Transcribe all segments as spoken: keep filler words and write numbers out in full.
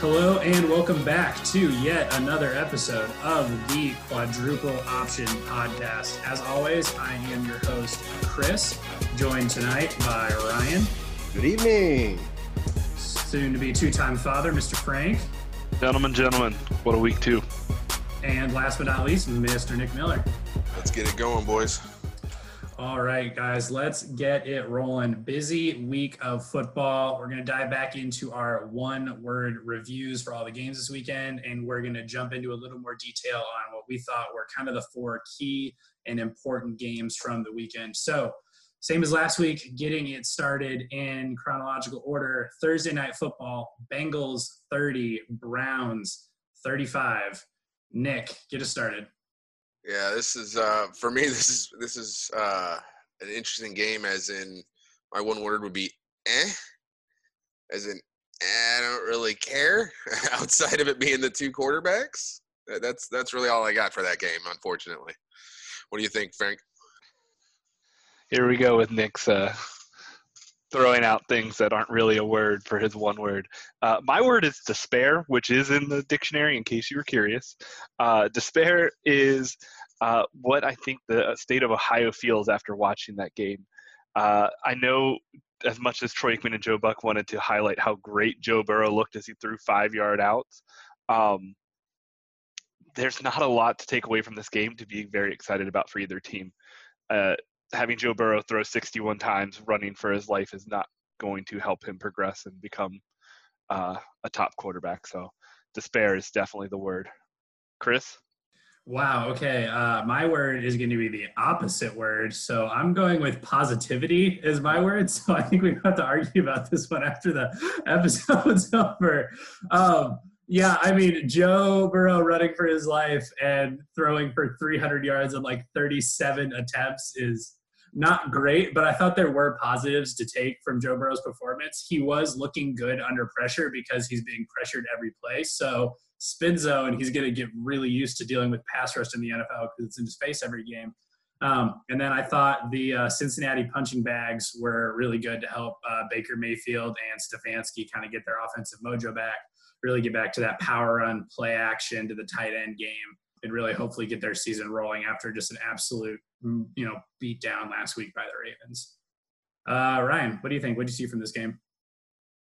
Hello and welcome back to yet another episode of the Quadruple Option Podcast. As always, I am your host, Chris, joined tonight by Ryan. Good evening. Soon to be two-time father, Mister Frank. Gentlemen, gentlemen, what a week two. And last but not least, Mister Nick Miller. Let's get it going, boys. All right, guys, let's get it rolling. Busy week of football. We're going to dive back into our one-word reviews for all the games this weekend, and we're going to jump into a little more detail on what we thought were kind of the four key and important games from the weekend. So, same as last week, getting it started in chronological order. Thursday Night Football, Bengals thirty, Browns thirty-five. Nick, get us started. Yeah, this is uh, for me. This is this is uh, an interesting game. As in, my one word would be "eh." As in, eh, I don't really care. Outside of it being the two quarterbacks, that's that's really all I got for that game. Unfortunately, what do you think, Frank? Here we go with Nick's uh, throwing out things that aren't really a word for his one word. Uh, my word is despair, which is in the dictionary in case you were curious. Uh, despair is uh, what I think the state of Ohio feels after watching that game. Uh, I know as much as Troy Aikman and Joe Buck wanted to highlight how great Joe Burrow looked as he threw five-yard outs, um, there's not a lot to take away from this game to be very excited about for either team. Uh, having Joe Burrow throw sixty-one times running for his life is not going to help him progress and become uh, a top quarterback. So despair is definitely the word. Chris? Wow. Okay. Uh, my word is going to be the opposite word. So I'm going with positivity is my word. So I think we have to argue about this one after the episode's over. Um, Yeah, I mean, Joe Burrow running for his life and throwing for three hundred yards in like thirty-seven attempts is not great, but I thought there were positives to take from Joe Burrow's performance. He was looking good under pressure because he's being pressured every play. So spin zone, he's going to get really used to dealing with pass rush in the N F L because it's in his face every game. Um, and then I thought the uh, Cincinnati punching bags were really good to help uh, Baker Mayfield and Stefanski kind of get their offensive mojo back. Really get back to that power run, play action to the tight end game, and really hopefully get their season rolling after just an absolute, you know, beat down last week by the Ravens. Uh, Ryan, what do you think? What did you see from this game?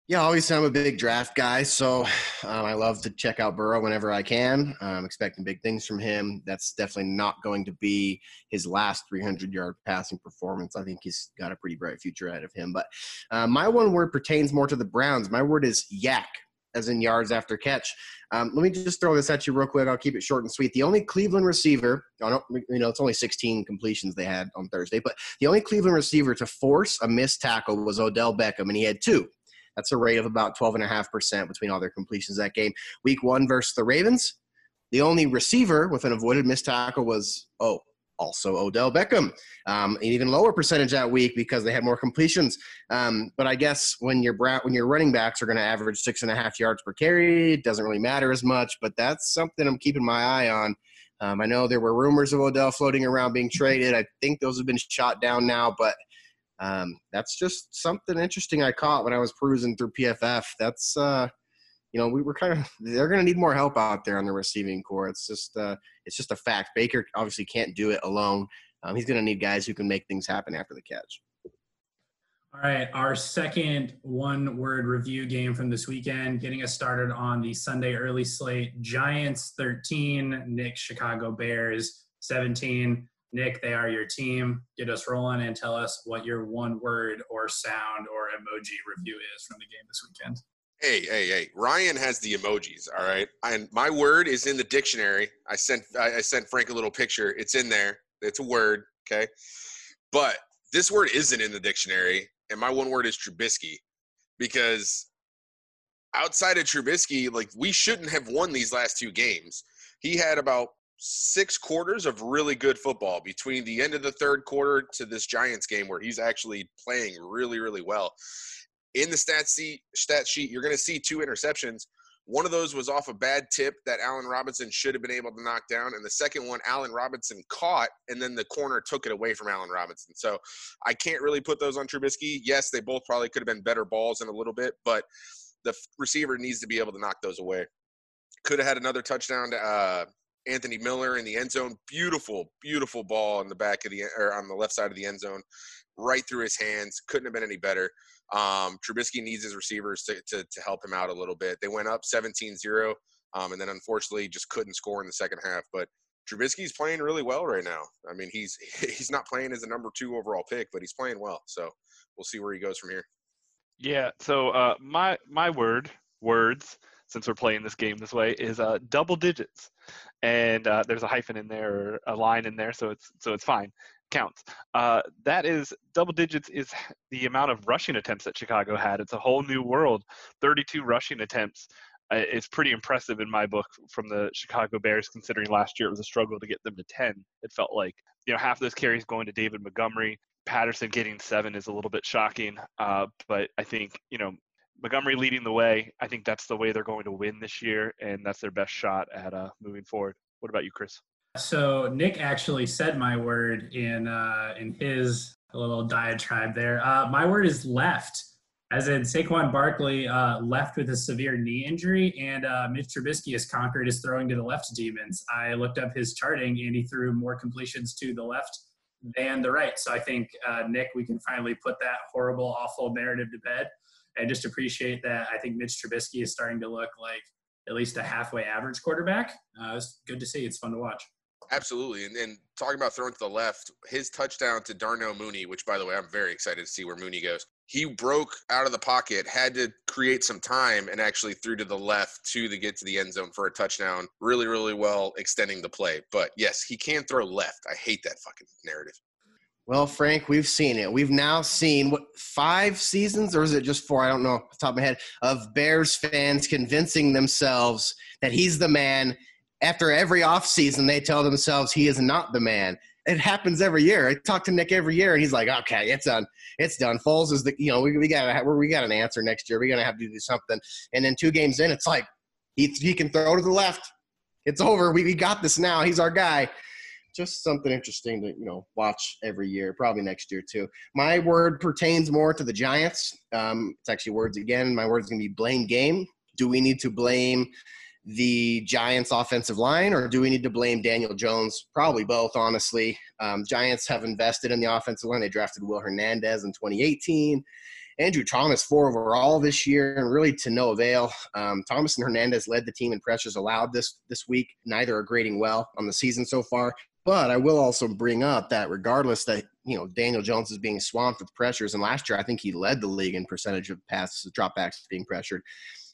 Yeah, obviously I'm a big draft guy, so um, I love to check out Burrow whenever I can. I'm expecting big things from him. That's definitely not going to be his last three hundred-yard passing performance. I think he's got a pretty bright future ahead of him. But uh, my one word pertains more to the Browns. My word is yak, as in yards after catch. Um, let me just throw this at you real quick. I'll keep it short and sweet. The only Cleveland receiver, I don't, you know, it's only sixteen completions they had on Thursday, but the only Cleveland receiver to force a missed tackle was Odell Beckham, and he had two. That's a rate of about twelve point five percent between all their completions that game. Week one versus the Ravens, the only receiver with an avoided missed tackle was, oh, also Odell Beckham, um, an even lower percentage that week because they had more completions. Um, but I guess when your bra- when your running backs are going to average six and a half yards per carry, it doesn't really matter as much. But that's something I'm keeping my eye on. Um, I know there were rumors of Odell floating around being traded. I think those have been shot down now. But um, that's just something interesting I caught when I was perusing through P F F. That's uh, you know, we were kind of – they're going to need more help out there on the receiving core. It's just uh, it's just a fact. Baker obviously can't do it alone. Um, he's going to need guys who can make things happen after the catch. All right, our second one-word review game from this weekend, getting us started on the Sunday early slate. Giants thirteen, Nick, Chicago Bears seventeen. Nick, they are your team. Get us rolling and tell us what your one word or sound or emoji review is from the game this weekend. Hey, hey, hey! Ryan has the emojis, all right. And my word is in the dictionary. I sent, I sent Frank a little picture. It's in there. It's a word, okay. But this word isn't in the dictionary, and my one word is Trubisky, because outside of Trubisky, like we shouldn't have won these last two games. He had about six quarters of really good football between the end of the third quarter to this Giants game, where he's actually playing really, really well. In the stat sheet, stat sheet, you're going to see two interceptions. One of those was off a bad tip that Allen Robinson should have been able to knock down, and the second one Allen Robinson caught, and then the corner took it away from Allen Robinson. So I can't really put those on Trubisky. Yes, they both probably could have been better balls in a little bit, but the receiver needs to be able to knock those away. Could have had another touchdown to uh, Anthony Miller in the end zone. Beautiful, beautiful ball in the back of the or on the left side of the end zone, right through his hands. Couldn't have been any better. Um, Trubisky needs his receivers to, to to help him out a little bit. They went up seventeen zero, um, and then unfortunately just couldn't score in the second half. But Trubisky's playing really well right now. I mean, he's he's not playing as a number two overall pick, but he's playing well. So we'll see where he goes from here. Yeah. So uh, my my word words. since we're playing this game this way, is uh, double digits. And uh, there's a hyphen in there or a line in there, so it's so it's fine. Counts. Uh, that is double digits is the amount of rushing attempts that Chicago had. It's a whole new world. thirty-two rushing attempts uh, is pretty impressive in my book from the Chicago Bears, considering last year it was a struggle to get them to ten. It felt like, you know, half those carries going to David Montgomery. Patterson getting seven is a little bit shocking, uh, but I think, you know, Montgomery leading the way. I think that's the way they're going to win this year, and that's their best shot at uh, moving forward. What about you, Chris? So Nick actually said my word in uh, in his little diatribe there. Uh, my word is left, as in Saquon Barkley uh, left with a severe knee injury, and uh, Mitch Trubisky has conquered his throwing to the left demons. I looked up his charting, and he threw more completions to the left than the right. So I think, uh, Nick, we can finally put that horrible, awful narrative to bed. I just appreciate that. I think Mitch Trubisky is starting to look like at least a halfway average quarterback. Uh, it's good to see. It's fun to watch. Absolutely. And, and talking about throwing to the left, his touchdown to Darnell Mooney, which, by the way, I'm very excited to see where Mooney goes. He broke out of the pocket, had to create some time, and actually threw to the left to the, get to the end zone for a touchdown. Really, really well extending the play. But, yes, he can throw left. I hate that fucking narrative. Well, Frank, we've seen it. We've now seen, what, five seasons, or is it just four? I don't know off the top of my head, of Bears fans convincing themselves that he's the man. After every offseason, they tell themselves he is not the man. It happens every year. I talk to Nick every year, and he's like, okay, it's done. It's done. Foles is the, you know, we, we got we got an answer next year. We're going to have to do something. And then two games in, it's like, he, he can throw to the left. It's over. We, we got this now. He's our guy. Just something interesting to, you know, watch every year, probably next year too. My word pertains more to the Giants. Um, it's actually words again. My word is going to be blame game. Do we need to blame the Giants offensive line, or do we need to blame Daniel Jones? Probably both, honestly. Um, Giants have invested in the offensive line. They drafted Will Hernandez in twenty eighteen. Andrew Thomas, four overall this year, and really to no avail. Um, Thomas and Hernandez led the team in pressures allowed this this week. Neither are grading well on the season so far. But I will also bring up that regardless that, you know, Daniel Jones is being swamped with pressures, and last year I think he led the league in percentage of passes, dropbacks being pressured.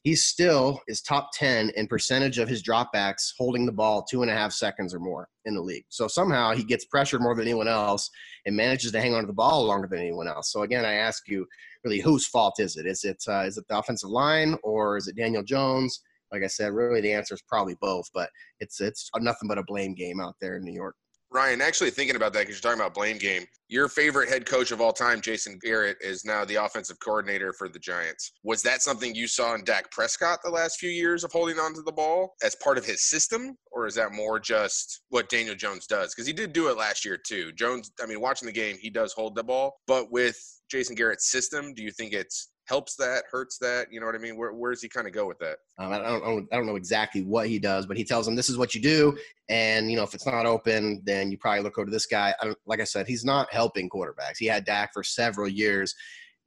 He still is top ten in percentage of his dropbacks holding the ball two and a half seconds or more in the league. So somehow he gets pressured more than anyone else and manages to hang on to the ball longer than anyone else. So, again, I ask you, really, whose fault is it? Is it, uh, is it the offensive line, or is it Daniel Jones? Like I said, really the answer is probably both, but it's it's nothing but a blame game out there in New York. Ryan, actually thinking about that, because you're talking about blame game, your favorite head coach of all time, Jason Garrett, is now the offensive coordinator for the Giants. Was that something you saw in Dak Prescott the last few years of holding on to the ball as part of his system, or is that more just what Daniel Jones does? Because he did do it last year too. Jones, I mean, watching the game, he does hold the ball, but with Jason Garrett's system, do you think it's helps that, hurts that, you know what I mean? Where, where does he kind of go with that? Um, I, don't, I don't know exactly what he does, but he tells them this is what you do, and, you know, if it's not open, then you probably look over to this guy. I don't, like I said, he's not helping quarterbacks. He had Dak for several years,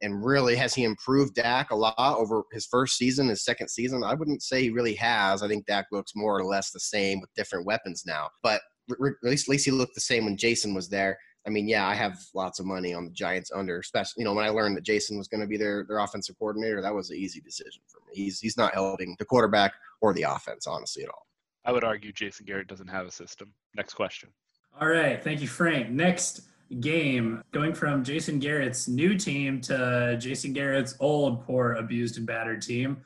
and really, has he improved Dak a lot over his first season, his second season? I wouldn't say he really has. I think Dak looks more or less the same with different weapons now, but re- at least, at least he looked the same when Jason was there. I mean, yeah, I have lots of money on the Giants under, especially, you know, when I learned that Jason was going to be their, their offensive coordinator, that was an easy decision for me. He's he's not helping the quarterback or the offense, honestly, at all. I would argue Jason Garrett doesn't have a system. Next question. All right. Thank you, Frank. Next game, going from Jason Garrett's new team to Jason Garrett's old, poor, abused, and battered team.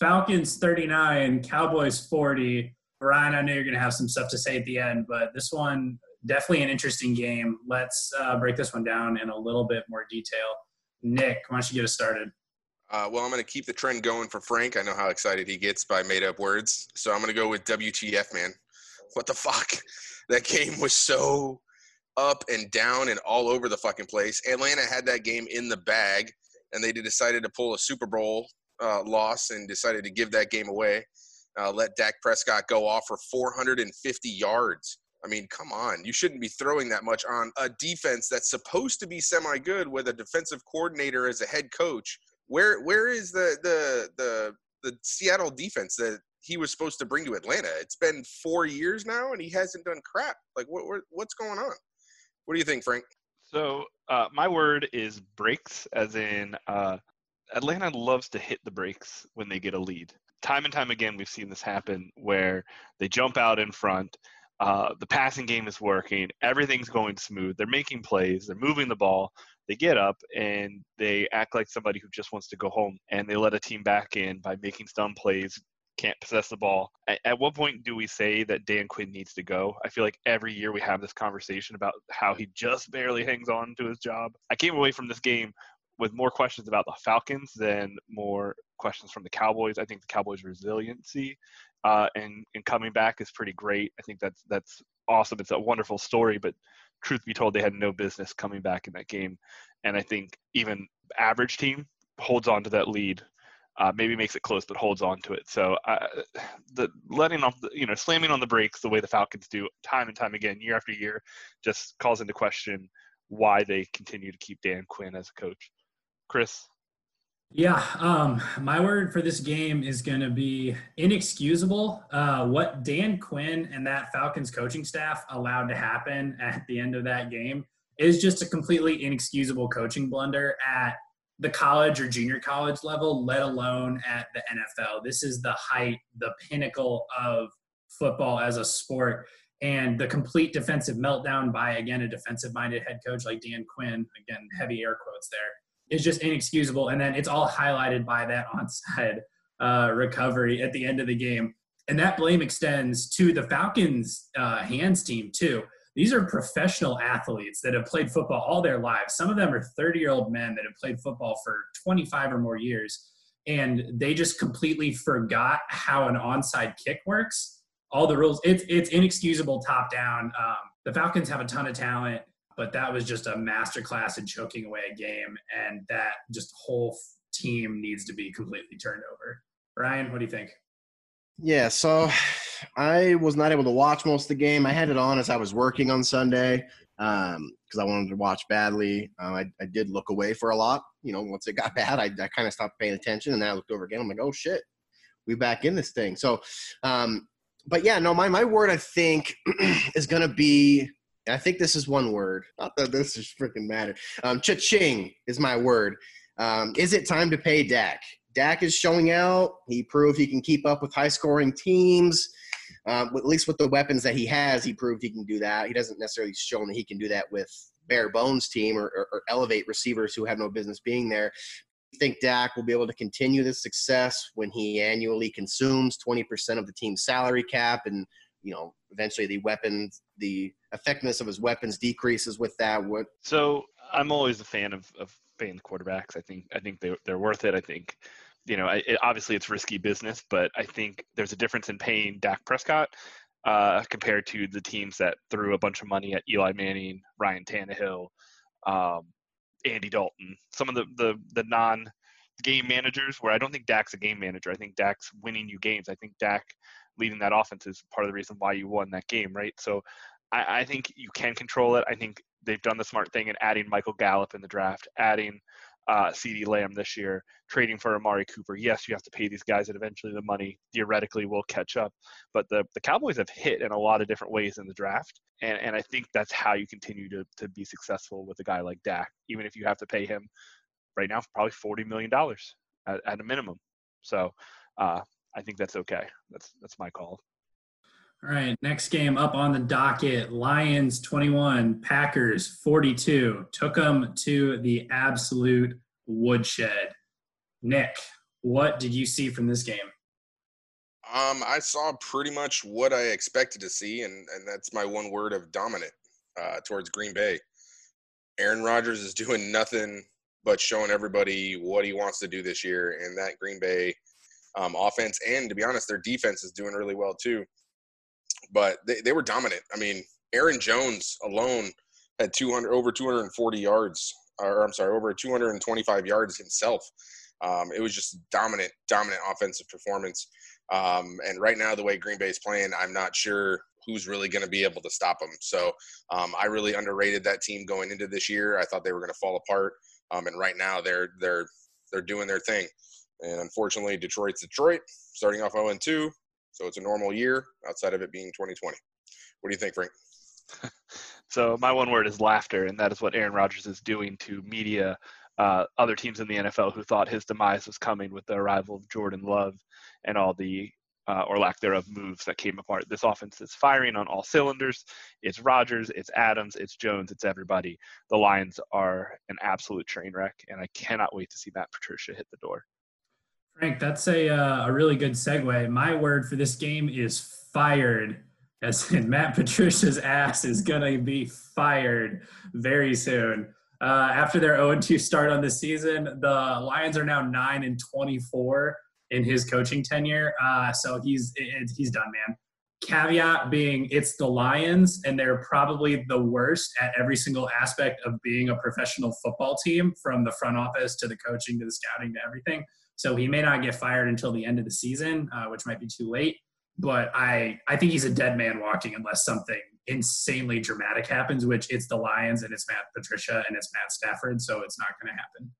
Falcons thirty-nine, Cowboys forty. Ryan, I know you're going to have some stuff to say at the end, but this one – definitely an interesting game. Let's uh, break this one down in a little bit more detail. Nick, why don't you get us started? Uh, well, I'm going to keep the trend going for Frank. I know how excited he gets by made-up words. So I'm going to go with W T F, man. What the fuck? That game was so up and down and all over the fucking place. Atlanta had that game in the bag, and they decided to pull a Super Bowl uh, loss and decided to give that game away. Uh, let Dak Prescott go off for four hundred fifty yards. I mean, come on. You shouldn't be throwing that much on a defense that's supposed to be semi-good with a defensive coordinator as a head coach. Where where is the the the the Seattle defense that he was supposed to bring to Atlanta? It's been four years now, and he hasn't done crap. Like, what, what what's going on? What do you think, Frank? So uh, my word is breaks, as in uh, Atlanta loves to hit the brakes when they get a lead. Time and time again, we've seen this happen where they jump out in front. Uh, the passing game is working. Everything's going smooth. They're making plays. They're moving the ball. They get up, and they act like somebody who just wants to go home, and they let a team back in by making dumb plays, can't possess the ball. At, at what point do we say that Dan Quinn needs to go? I feel like every year we have this conversation about how he just barely hangs on to his job. I came away from this game with more questions about the Falcons than more questions from the Cowboys. I think the Cowboys' resiliency uh, and, and coming back is pretty great. I think that's that's awesome. It's a wonderful story, but truth be told, they had no business coming back in that game. And I think even average team holds on to that lead, uh, maybe makes it close, but holds on to it. So uh, the letting off, the, you know, slamming on the brakes the way the Falcons do time and time again, year after year, just calls into question why they continue to keep Dan Quinn as a coach. Chris? Yeah, um, my word for this game is going to be inexcusable. Uh, what Dan Quinn and that Falcons coaching staff allowed to happen at the end of that game is just a completely inexcusable coaching blunder at the college or junior college level, let alone at the N F L. This is the height, the pinnacle of football as a sport, and the complete defensive meltdown by, again, a defensive-minded head coach like Dan Quinn, again, heavy air quotes there, is just inexcusable. And then it's all highlighted by that onside uh, recovery at the end of the game. And that blame extends to the Falcons uh, hands team too. These are professional athletes that have played football all their lives. Some of them are thirty-year-old men that have played football for twenty-five or more years. And they just completely forgot how an onside kick works. All the rules. It's, it's inexcusable top down. Um, the Falcons have a ton of talent, but that was just a masterclass in choking away a game, and that just whole team needs to be completely turned over. Ryan, what do you think? Yeah, so I was not able to watch most of the game. I had it on as I was working on Sunday because um, I wanted to watch badly. Um, I, I did look away for a lot. You know, once it got bad, I, I kind of stopped paying attention, and then I looked over again. I'm like, oh, shit, we back in this thing. So, um, but, yeah, no, my, my word, I think, is going to be – I think this is one word. Not that this is freaking matter. Um, cha-ching is my word. Um, is it time to pay Dak? Dak is showing out. He proved he can keep up with high-scoring teams. Um, at least with the weapons that he has, he proved he can do that. He doesn't necessarily show that he can do that with bare-bones team or, or, or elevate receivers who have no business being there. I think Dak will be able to continue this success when he annually consumes twenty percent of the team's salary cap, and you know, eventually the weapons, the effectiveness of his weapons decreases with that. What? So I'm always a fan of, of paying the quarterbacks. I think I think they, they're worth it. I think, you know, I, it, obviously it's risky business, but I think there's a difference in paying Dak Prescott uh, compared to the teams that threw a bunch of money at Eli Manning, Ryan Tannehill, um, Andy Dalton, some of the, the, the non-game managers where I don't think Dak's a game manager. I think Dak's winning you games. I think Dak – leading that offense is part of the reason why you won that game, right? So I, I think you can control it. I think they've done the smart thing in adding Michael Gallup in the draft, adding uh, CeeDee Lamb this year, trading for Amari Cooper. Yes, you have to pay these guys, and eventually the money theoretically will catch up. But the, the Cowboys have hit in a lot of different ways in the draft, and, and I think that's how you continue to, to be successful with a guy like Dak, even if you have to pay him right now for probably forty million dollars at, at a minimum. So uh, I think that's okay. That's that's my call. All right, next game up on the docket, Lions twenty-one, Packers forty-two. Took them to the absolute woodshed. Nick, what did you see from this game? Um, I saw pretty much what I expected to see, and, and that's my one word of dominant uh, towards Green Bay. Aaron Rodgers is doing nothing but showing everybody what he wants to do this year, and that Green Bay – Um, offense, and to be honest, their defense is doing really well too. But they, they were dominant. I mean, Aaron Jones alone had two hundred over two hundred forty yards, or I'm sorry, over two hundred twenty-five yards himself. Um, it was just dominant, dominant offensive performance. Um, and right now, the way Green Bay's playing, I'm not sure who's really going to be able to stop them. So um, I really underrated that team going into this year. I thought they were going to fall apart. Um, and right now, they're they're they're doing their thing. And unfortunately, Detroit's Detroit, starting off oh and two. So it's a normal year outside of it being twenty twenty. What do you think, Frank? So my one word is laughter, and that is what Aaron Rodgers is doing to media, uh, other teams in the N F L who thought his demise was coming with the arrival of Jordan Love and all the uh, or lack thereof moves that came apart. This offense is firing on all cylinders. It's Rodgers, it's Adams, it's Jones, it's everybody. The Lions are an absolute train wreck, and I cannot wait to see Matt Patricia hit the door. Frank, that's a uh, a really good segue. My word for this game is fired, as in Matt Patricia's ass is going to be fired very soon. Uh, after their oh and two start on this season, the Lions are now nine and twenty-four in his coaching tenure. Uh, so he's he's done, man. Caveat being it's the Lions, and they're probably the worst at every single aspect of being a professional football team, from the front office to the coaching to the scouting to everything. So he may not get fired until the end of the season, uh, which might be too late. But I, I think he's a dead man walking unless something insanely dramatic happens, which it's the Lions and it's Matt Patricia and it's Matt Stafford, so it's not going to happen.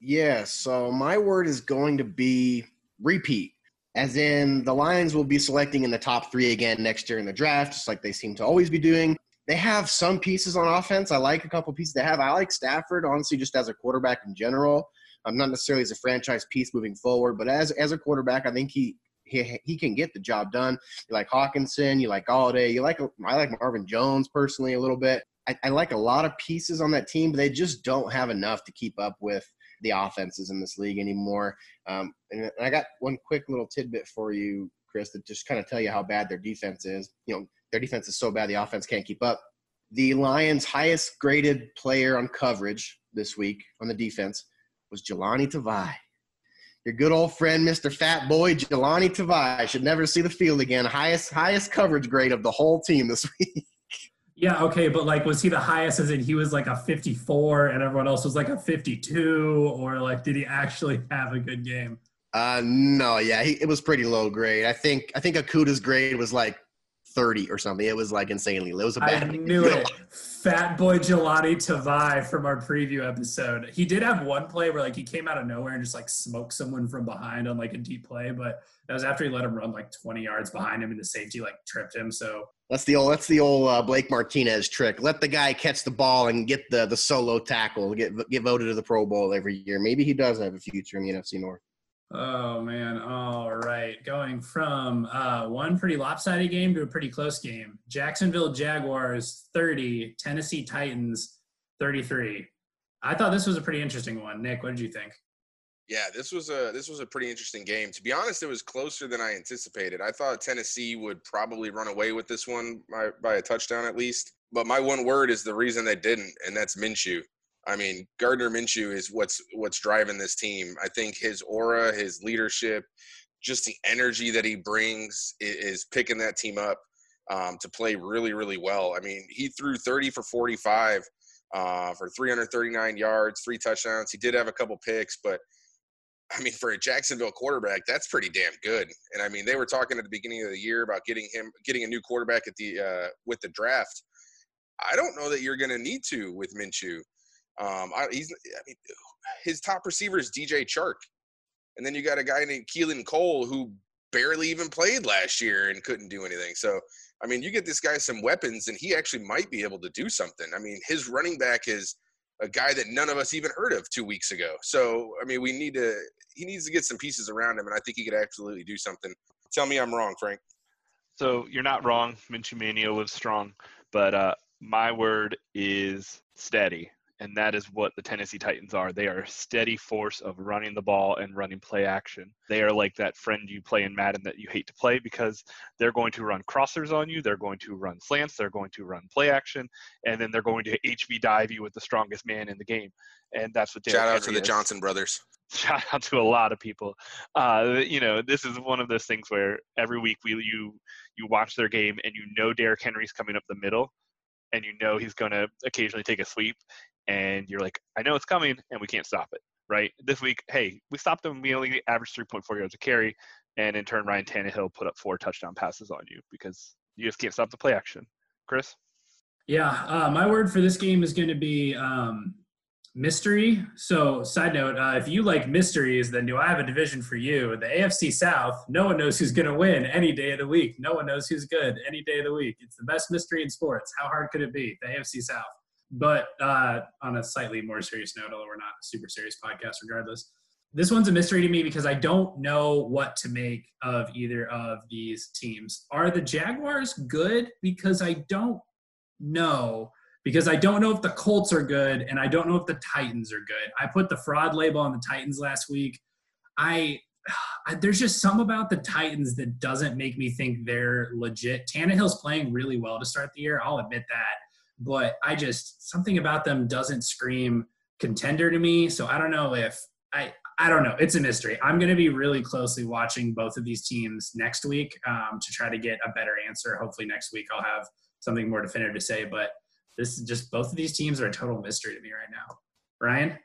Yeah, so my word is going to be repeat, as in the Lions will be selecting in the top three again next year in the draft, just like they seem to always be doing. They have some pieces on offense. I like a couple pieces they have. I like Stafford, honestly, just as a quarterback in general. I'm not necessarily as a franchise piece moving forward, but as as a quarterback, I think he he, he can get the job done. You like Hawkinson, you like Galladay, you like I like Marvin Jones personally a little bit. I, I like a lot of pieces on that team, but they just don't have enough to keep up with the offenses in this league anymore. Um, and I got one quick little tidbit for you, Chris, to just kind of tell you how bad their defense is. You know, their defense is so bad the offense can't keep up. The Lions' highest graded player on coverage this week on the defense was Jelani Tavai. Your good old friend, Mister Fat Boy, Jelani Tavai, should never see the field again. Highest highest coverage grade of the whole team this week. Yeah, okay, but, like, was he the highest as in he was, like, a fifty-four and everyone else was, like, a fifty-two? Or, like, did he actually have a good game? Uh, no, yeah, he, it was pretty low grade. I think I think Akuta's grade was, like, thirty or something. It was, like, insanely low. It was a bad I knew game. It. Fat Boy Jelani Tavai from our preview episode. He did have one play where, like, he came out of nowhere and just, like, smoked someone from behind on, like, a deep play, but that was after he let him run, like, twenty yards behind him and the safety, like, tripped him, so. That's the old, that's the old uh, Blake Martinez trick. Let the guy catch the ball and get the, the solo tackle, get, get voted to the Pro Bowl every year. Maybe he does have a future in the N F C North. Oh, man. All right. Going from uh, one pretty lopsided game to a pretty close game. Jacksonville Jaguars, thirty. Tennessee Titans, thirty-three. I thought this was a pretty interesting one. Nick, what did you think? Yeah, this was a this was a pretty interesting game. To be honest, it was closer than I anticipated. I thought Tennessee would probably run away with this one by, by a touchdown at least. But my one word is the reason they didn't, and that's Minshew. I mean, Gardner Minshew is what's what's driving this team. I think his aura, his leadership, just the energy that he brings is, is picking that team up um, to play really, really well. I mean, he threw thirty for forty-five uh, for three hundred thirty-nine yards, three touchdowns. He did have a couple picks, but, I mean, for a Jacksonville quarterback, that's pretty damn good. And, I mean, they were talking at the beginning of the year about getting him getting a new quarterback at the uh, with the draft. I don't know that you're going to need to with Minshew. Um, I, he's, I mean, his top receiver is D J Chark. And then you got a guy named Keelan Cole who barely even played last year and couldn't do anything. So, I mean, you get this guy some weapons and he actually might be able to do something. I mean, his running back is a guy that none of us even heard of two weeks ago. So, I mean, we need to, he needs to get some pieces around him, and I think he could absolutely do something. Tell me I'm wrong, Frank. So, you're not wrong. Minshew Mania lives strong, but uh, my word is steady. And that is what the Tennessee Titans are. They are a steady force of running the ball and running play action. They are like that friend you play in Madden that you hate to play because they're going to run crossers on you. They're going to run slants. They're going to run play action. And then they're going to H B dive you with the strongest man in the game. And that's what Derek Henry is. Shout out to the Johnson brothers. Shout out to a lot of people. Uh, you know, this is one of those things where every week we you you watch their game and you know Derek Henry's coming up the middle. And you know he's going to occasionally take a sweep. And you're like, I know it's coming, and we can't stop it. right? This week, hey, we stopped them. We only averaged three point four yards a carry. And in turn, Ryan Tannehill put up four touchdown passes on you because you just can't stop the play action. Chris? Yeah, uh, my word for this game is going to be um, mystery. So, side note, uh, if you like mysteries, then do I have a division for you? The A F C South, no one knows who's going to win any day of the week. No one knows who's good any day of the week. It's the best mystery in sports. How hard could it be? The A F C South. But uh, on a slightly more serious note, although we're not a super serious podcast regardless, this one's a mystery to me because I don't know what to make of either of these teams. Are the Jaguars good? Because I don't know. Because I don't know if the Colts are good, and I don't know if the Titans are good. I put the fraud label on the Titans last week. I, I there's just some about the Titans that doesn't make me think they're legit. Tannehill's playing really well to start the year. I'll admit that. But I just – something about them doesn't scream contender to me. So I don't know if I, – I don't know. It's a mystery. I'm going to be really closely watching both of these teams next week um, to try to get a better answer. Hopefully next week I'll have something more definitive to say. But this is just – both of these teams are a total mystery to me right now. Ryan?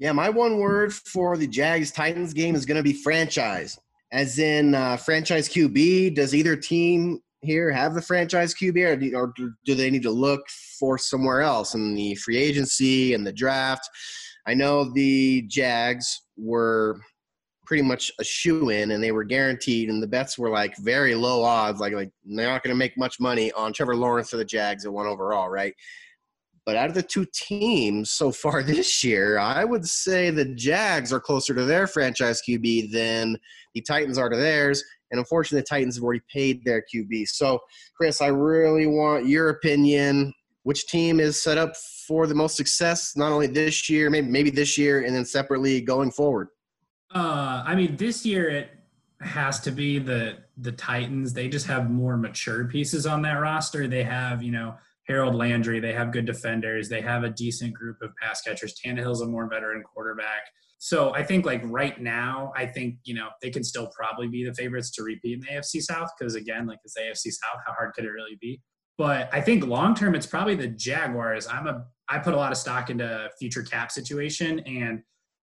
Yeah, my one word for the Jags-Titans game is going to be franchise, as in uh, franchise Q B. Does either team – here have the franchise Q B, or do they need to look for somewhere else in the free agency and the draft? I know the Jags were pretty much a shoe-in, and they were guaranteed, and the bets were like very low odds, like like they're not going to make much money on Trevor Lawrence or the Jags at one overall, right? But out of the two teams so far this year, I would say the Jags are closer to their franchise Q B than the Titans are to theirs. And unfortunately, the Titans have already paid their Q B. So, Chris, I really want your opinion. Which team is set up for the most success, not only this year, maybe maybe this year, and then separately going forward? Uh, I mean, this year it has to be the the Titans. They just have more mature pieces on that roster. They have, you know, Harold Landry. They have good defenders. They have a decent group of pass catchers. Tannehill's a more veteran quarterback. So I think, like, right now, I think, you know, they can still probably be the favorites to repeat in the A F C South because, again, like, it's A F C South. How hard could it really be? But I think long-term, it's probably the Jaguars. I'm a, I put a lot of stock into future cap situation, and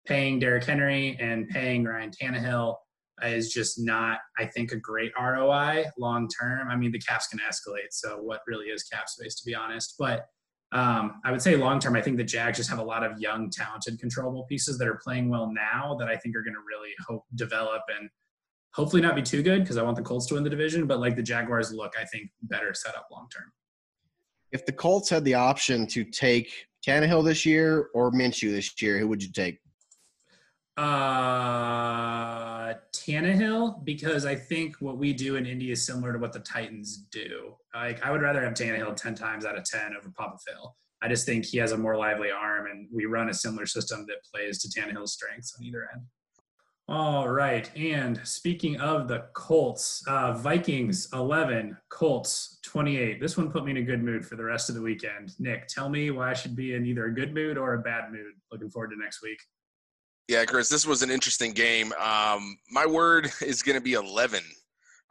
paying Derek Henry and paying Ryan Tannehill is just not, I think, a great R O I long-term. I mean, the cap's going to escalate, so what really is cap space, to be honest? But Um, I would say long-term, I think the Jags just have a lot of young, talented, controllable pieces that are playing well now that I think are going to really hope develop and hopefully not be too good because I want the Colts to win the division. But, like, the Jaguars look, I think, better set up long-term. If the Colts had the option to take Tannehill this year or Minshew this year, who would you take? Uh, Tannehill, because I think what we do in Indy is similar to what the Titans do. Like, I would rather have Tannehill ten times out of ten over Papa Phil. I just think he has a more lively arm, and we run a similar system that plays to Tannehill's strengths on either end. All right. And speaking of the Colts, uh, Vikings eleven, Colts twenty-eight. This one put me in a good mood for the rest of the weekend. Nick, tell me why I should be in either a good mood or a bad mood. Looking forward to next week. Yeah, Chris, this was an interesting game. Um, my word is going to be eleven.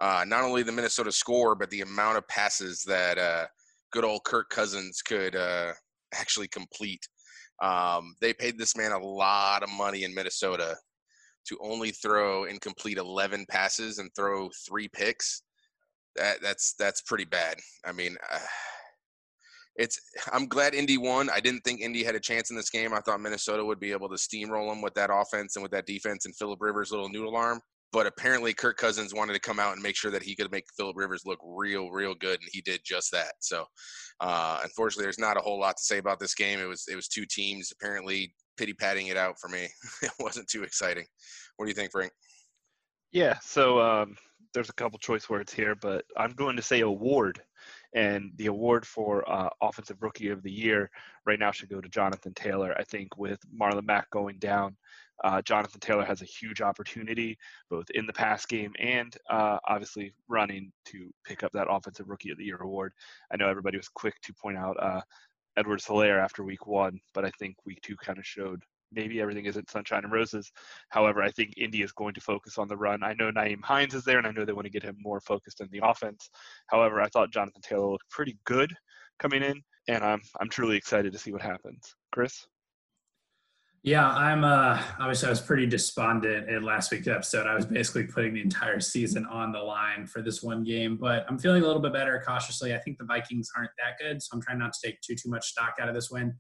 Uh, not only the Minnesota score, but the amount of passes that uh, good old Kirk Cousins could uh, actually complete. Um, they paid this man a lot of money in Minnesota to only throw and complete eleven passes and throw three picks. That, that's that's pretty bad. I mean, uh, it's. I'm glad Indy won. I didn't think Indy had a chance in this game. I thought Minnesota would be able to steamroll them with that offense and with that defense and Phillip Rivers' little noodle arm. But apparently Kirk Cousins wanted to come out and make sure that he could make Phillip Rivers look real, real good, and he did just that. So, uh, unfortunately, there's not a whole lot to say about this game. It was it was two teams apparently pity-patting it out for me. It wasn't too exciting. What do you think, Frank? Yeah, so um, there's a couple choice words here, but I'm going to say award. And the award for uh, Offensive Rookie of the Year right now should go to Jonathan Taylor. I think with Marlon Mack going down, uh, Jonathan Taylor has a huge opportunity both in the pass game and uh, obviously running to pick up that Offensive Rookie of the Year award. I know everybody was quick to point out uh, Edwards-Helaire after week one, but I think week two kind of showed maybe everything isn't sunshine and roses. However, I think Indy is going to focus on the run. I know Nyheim Hines is there, and I know they want to get him more focused in the offense. However, I thought Jonathan Taylor looked pretty good coming in, and I'm I'm truly excited to see what happens. Chris? Yeah, I'm uh, obviously I was pretty despondent in last week's episode. I was basically putting the entire season on the line for this one game, but I'm feeling a little bit better cautiously. I think the Vikings aren't that good, so I'm trying not to take too, too much stock out of this win.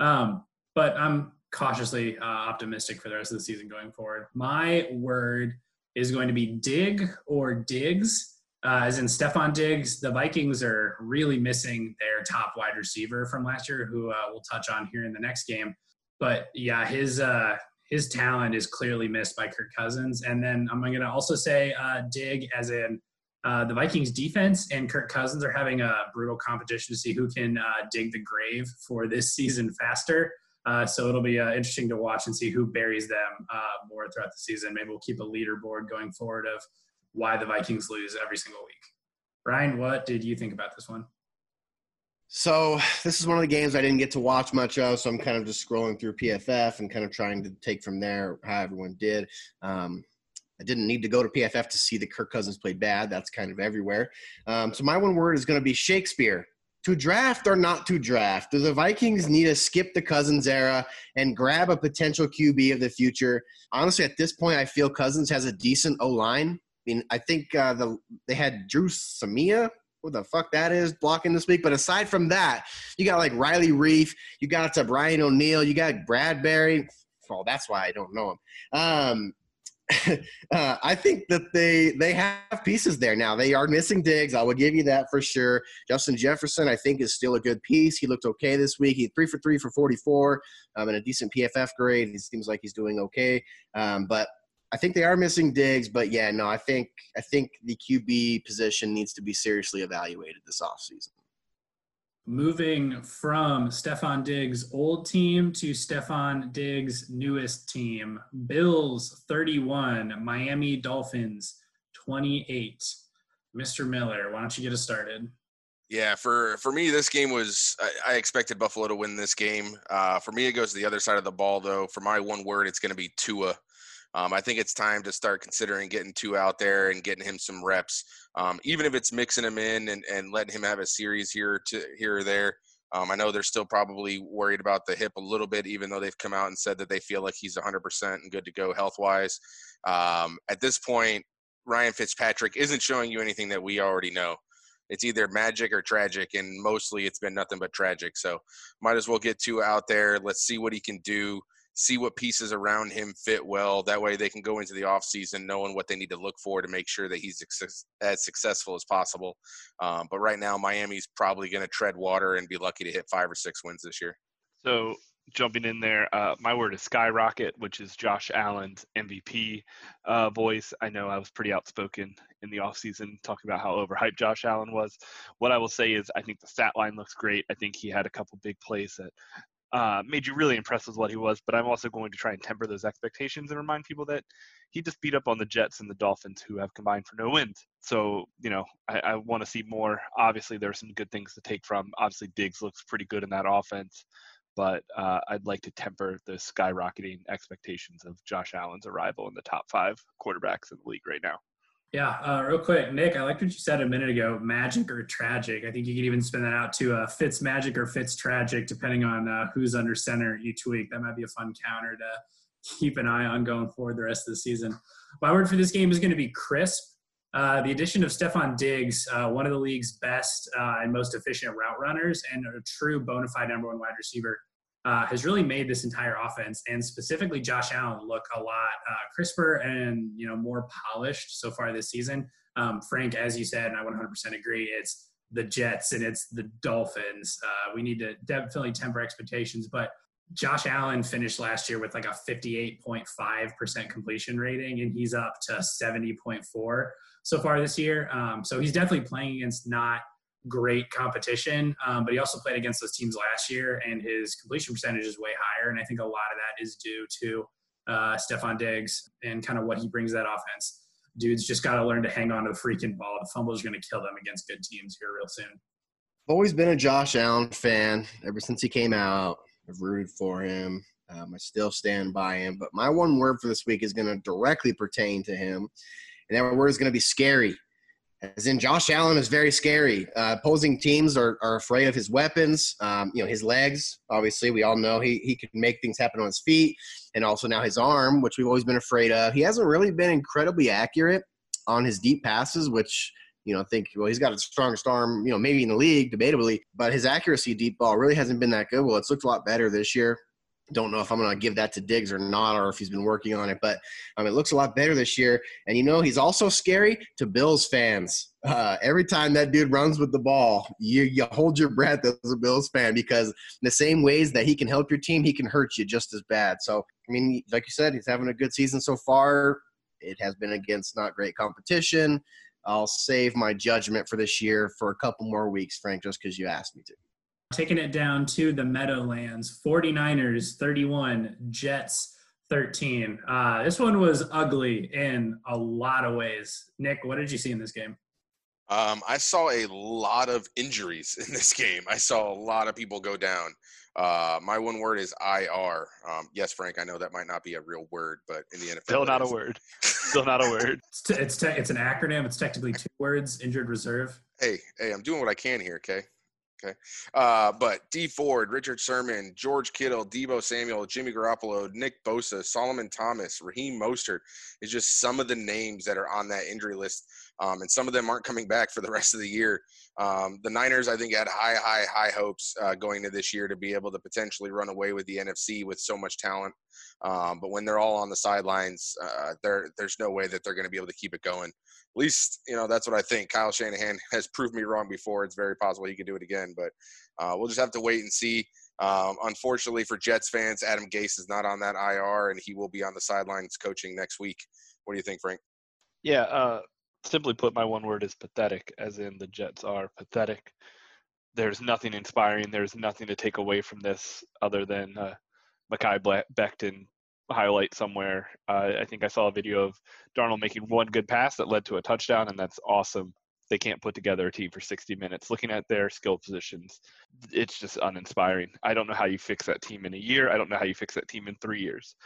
Um, but I'm cautiously uh, optimistic for the rest of the season going forward. My word is going to be dig or digs, uh, as in Stefon Diggs. The Vikings are really missing their top wide receiver from last year, who uh, we'll touch on here in the next game. But yeah, his uh, his talent is clearly missed by Kirk Cousins. And then I'm going to also say uh, dig, as in uh, the Vikings defense and Kirk Cousins are having a brutal competition to see who can uh, dig the grave for this season faster. Uh, so it'll be uh, interesting to watch and see who buries them uh, more throughout the season. Maybe we'll keep a leaderboard going forward of why the Vikings lose every single week. Ryan, what did you think about this one? So this is one of the games I didn't get to watch much of, so I'm kind of just scrolling through P F F and kind of trying to take from there how everyone did. Um, I didn't need to go to P F F to see that Kirk Cousins played bad. That's kind of everywhere. Um, so my one word is going to be Shakespeare. To draft or not to draft, do the Vikings need to skip the Cousins era and grab a potential Q B of the future? Honestly, at this point, I feel Cousins has a decent O-line. I mean, I think uh, the they had Drew Samia. What the fuck that is blocking this week. But aside from that, you got like Riley Reef, you got to Brian O'Neill, you got Bradbury. Well, that's why I don't know him. Um, uh, I think that they, they have pieces there. Now they are missing Diggs. I will give you that for sure. Justin Jefferson, I think, is still a good piece. He looked okay this week. He three for three for forty-four um, and a decent P F F grade. He seems like he's doing okay. Um, but I think they are missing Diggs, but yeah, no, I think I think the Q B position needs to be seriously evaluated this offseason. Moving from Stefon Diggs' old team to Stefon Diggs' newest team, Bills thirty-one, Miami Dolphins twenty-eight. Mister Miller, why don't you get us started? Yeah, for, for me, this game was – I expected Buffalo to win this game. Uh, for me, it goes to the other side of the ball, though. For my one word, it's going to be Tua. Um, I think it's time to start considering getting Tua out there and getting him some reps, um, even if it's mixing him in and, and letting him have a series here to here or there. Um, I know they're still probably worried about the hip a little bit, even though they've come out and said that they feel like he's one hundred percent and good to go health-wise. Um, at this point, Ryan Fitzpatrick isn't showing you anything that we already know. It's either magic or tragic, and mostly it's been nothing but tragic. So might as well get Tua out there. Let's see what he can do. See what pieces around him fit well. That way they can go into the offseason knowing what they need to look for to make sure that he's as successful as possible. Um, but right now, Miami's probably going to tread water and be lucky to hit five or six wins this year. So jumping in there, uh, my word is skyrocket, which is Josh Allen's M V P uh, voice. I know I was pretty outspoken in the offseason talking about how overhyped Josh Allen was. What I will say is I think the stat line looks great. I think he had a couple big plays that Uh, made you really impressed with what he was, but I'm also going to try and temper those expectations and remind people that he just beat up on the Jets and the Dolphins, who have combined for no wins. So, you know, I, I want to see more. Obviously, there are some good things to take from. Obviously, Diggs looks pretty good in that offense, but uh, I'd like to temper the skyrocketing expectations of Josh Allen's arrival in the top five quarterbacks in the league right now. Yeah, uh, real quick, Nick, I liked what you said a minute ago, magic or tragic. I think you could even spin that out to uh, Fitz magic or Fitz tragic, depending on uh, who's under center each week. That might be a fun counter to keep an eye on going forward the rest of the season. My word for this game is going to be crisp. Uh, the addition of Stefon Diggs, uh, one of the league's best uh, and most efficient route runners and a true bona fide number one wide receiver, uh, has really made this entire offense, and specifically Josh Allen, look a lot uh, crisper and, you know, more polished so far this season. Um, Frank, as you said, and I one hundred percent agree, it's the Jets and it's the Dolphins. Uh, we need to definitely temper expectations, but Josh Allen finished last year with like a fifty-eight point five percent completion rating, and he's up to seventy point four so far this year. Um, so he's definitely playing against not great competition, um, but he also played against those teams last year, and his completion percentage is way higher, and I think a lot of that is due to uh, Stefon Diggs and kind of what he brings to that offense. Dude's just got to learn to hang on to the freaking ball. The fumble is going to kill them against good teams here real soon. Always been a Josh Allen fan ever since he came out. I've rooted for him. Um, I still stand by him, but my one word for this week is going to directly pertain to him, and that word is going to be scary. As in, Josh Allen is very scary. Uh, opposing teams are, are afraid of his weapons, um, you know, his legs. Obviously, we all know he, he can make things happen on his feet, and also now his arm, which we've always been afraid of. He hasn't really been incredibly accurate on his deep passes, which, you know, I think, well, he's got the strongest arm, you know, maybe in the league, debatably. But his accuracy deep ball really hasn't been that good. Well, it's looked a lot better this year. Don't know if I'm going to give that to Diggs or not, or if he's been working on it, but um, it looks a lot better this year. And, you know, he's also scary to Bills fans. Uh, every time that dude runs with the ball, you, you hold your breath as a Bills fan, because in the same ways that he can help your team, he can hurt you just as bad. So, I mean, like you said, he's having a good season so far. It has been against not great competition. I'll save my judgment for this year for a couple more weeks, Frank, just because you asked me to. Taking it down to the Meadowlands, forty-niners, thirty-one, Jets, thirteen. Uh, this one was ugly in a lot of ways. Nick, what did you see in this game? Um, I saw a lot of injuries in this game. I saw a lot of people go down. Uh, my one word is I R. Um, yes, Frank, I know that might not be a real word, but in the N F L. Still not a word. Still not a word. It's, t- it's, te- it's an acronym. It's technically two words, injured reserve. Hey, hey, I'm doing what I can here, okay? Okay, uh, but D. Ford, Richard Sherman, George Kittle, Deebo Samuel, Jimmy Garoppolo, Nick Bosa, Solomon Thomas, Raheem Mostert is just some of the names that are on that injury list, um, and some of them aren't coming back for the rest of the year. Um, the Niners, I think, had high, high, high hopes uh, going into this year to be able to potentially run away with the N F C with so much talent. Um, but when they're all on the sidelines, uh, there there's no way that they're going to be able to keep it going. At least, you know, that's what I think. Kyle Shanahan has proved me wrong before. It's very possible he could do it again, but uh, we'll just have to wait and see. Um, unfortunately for Jets fans, Adam Gase is not on that I R, and he will be on the sidelines coaching next week. What do you think, Frank? Yeah, uh, simply put, my one word is pathetic, as in the Jets are pathetic. There's nothing inspiring. There's nothing to take away from this other than uh, Mekhi Black- Becton. highlight somewhere. Uh, I think I saw a video of Darnell making one good pass that led to a touchdown, and that's awesome. They can't put together a team for sixty minutes. Looking at their skill positions, it's just uninspiring. I don't know how you fix that team in a year. I don't know how you fix that team in three years.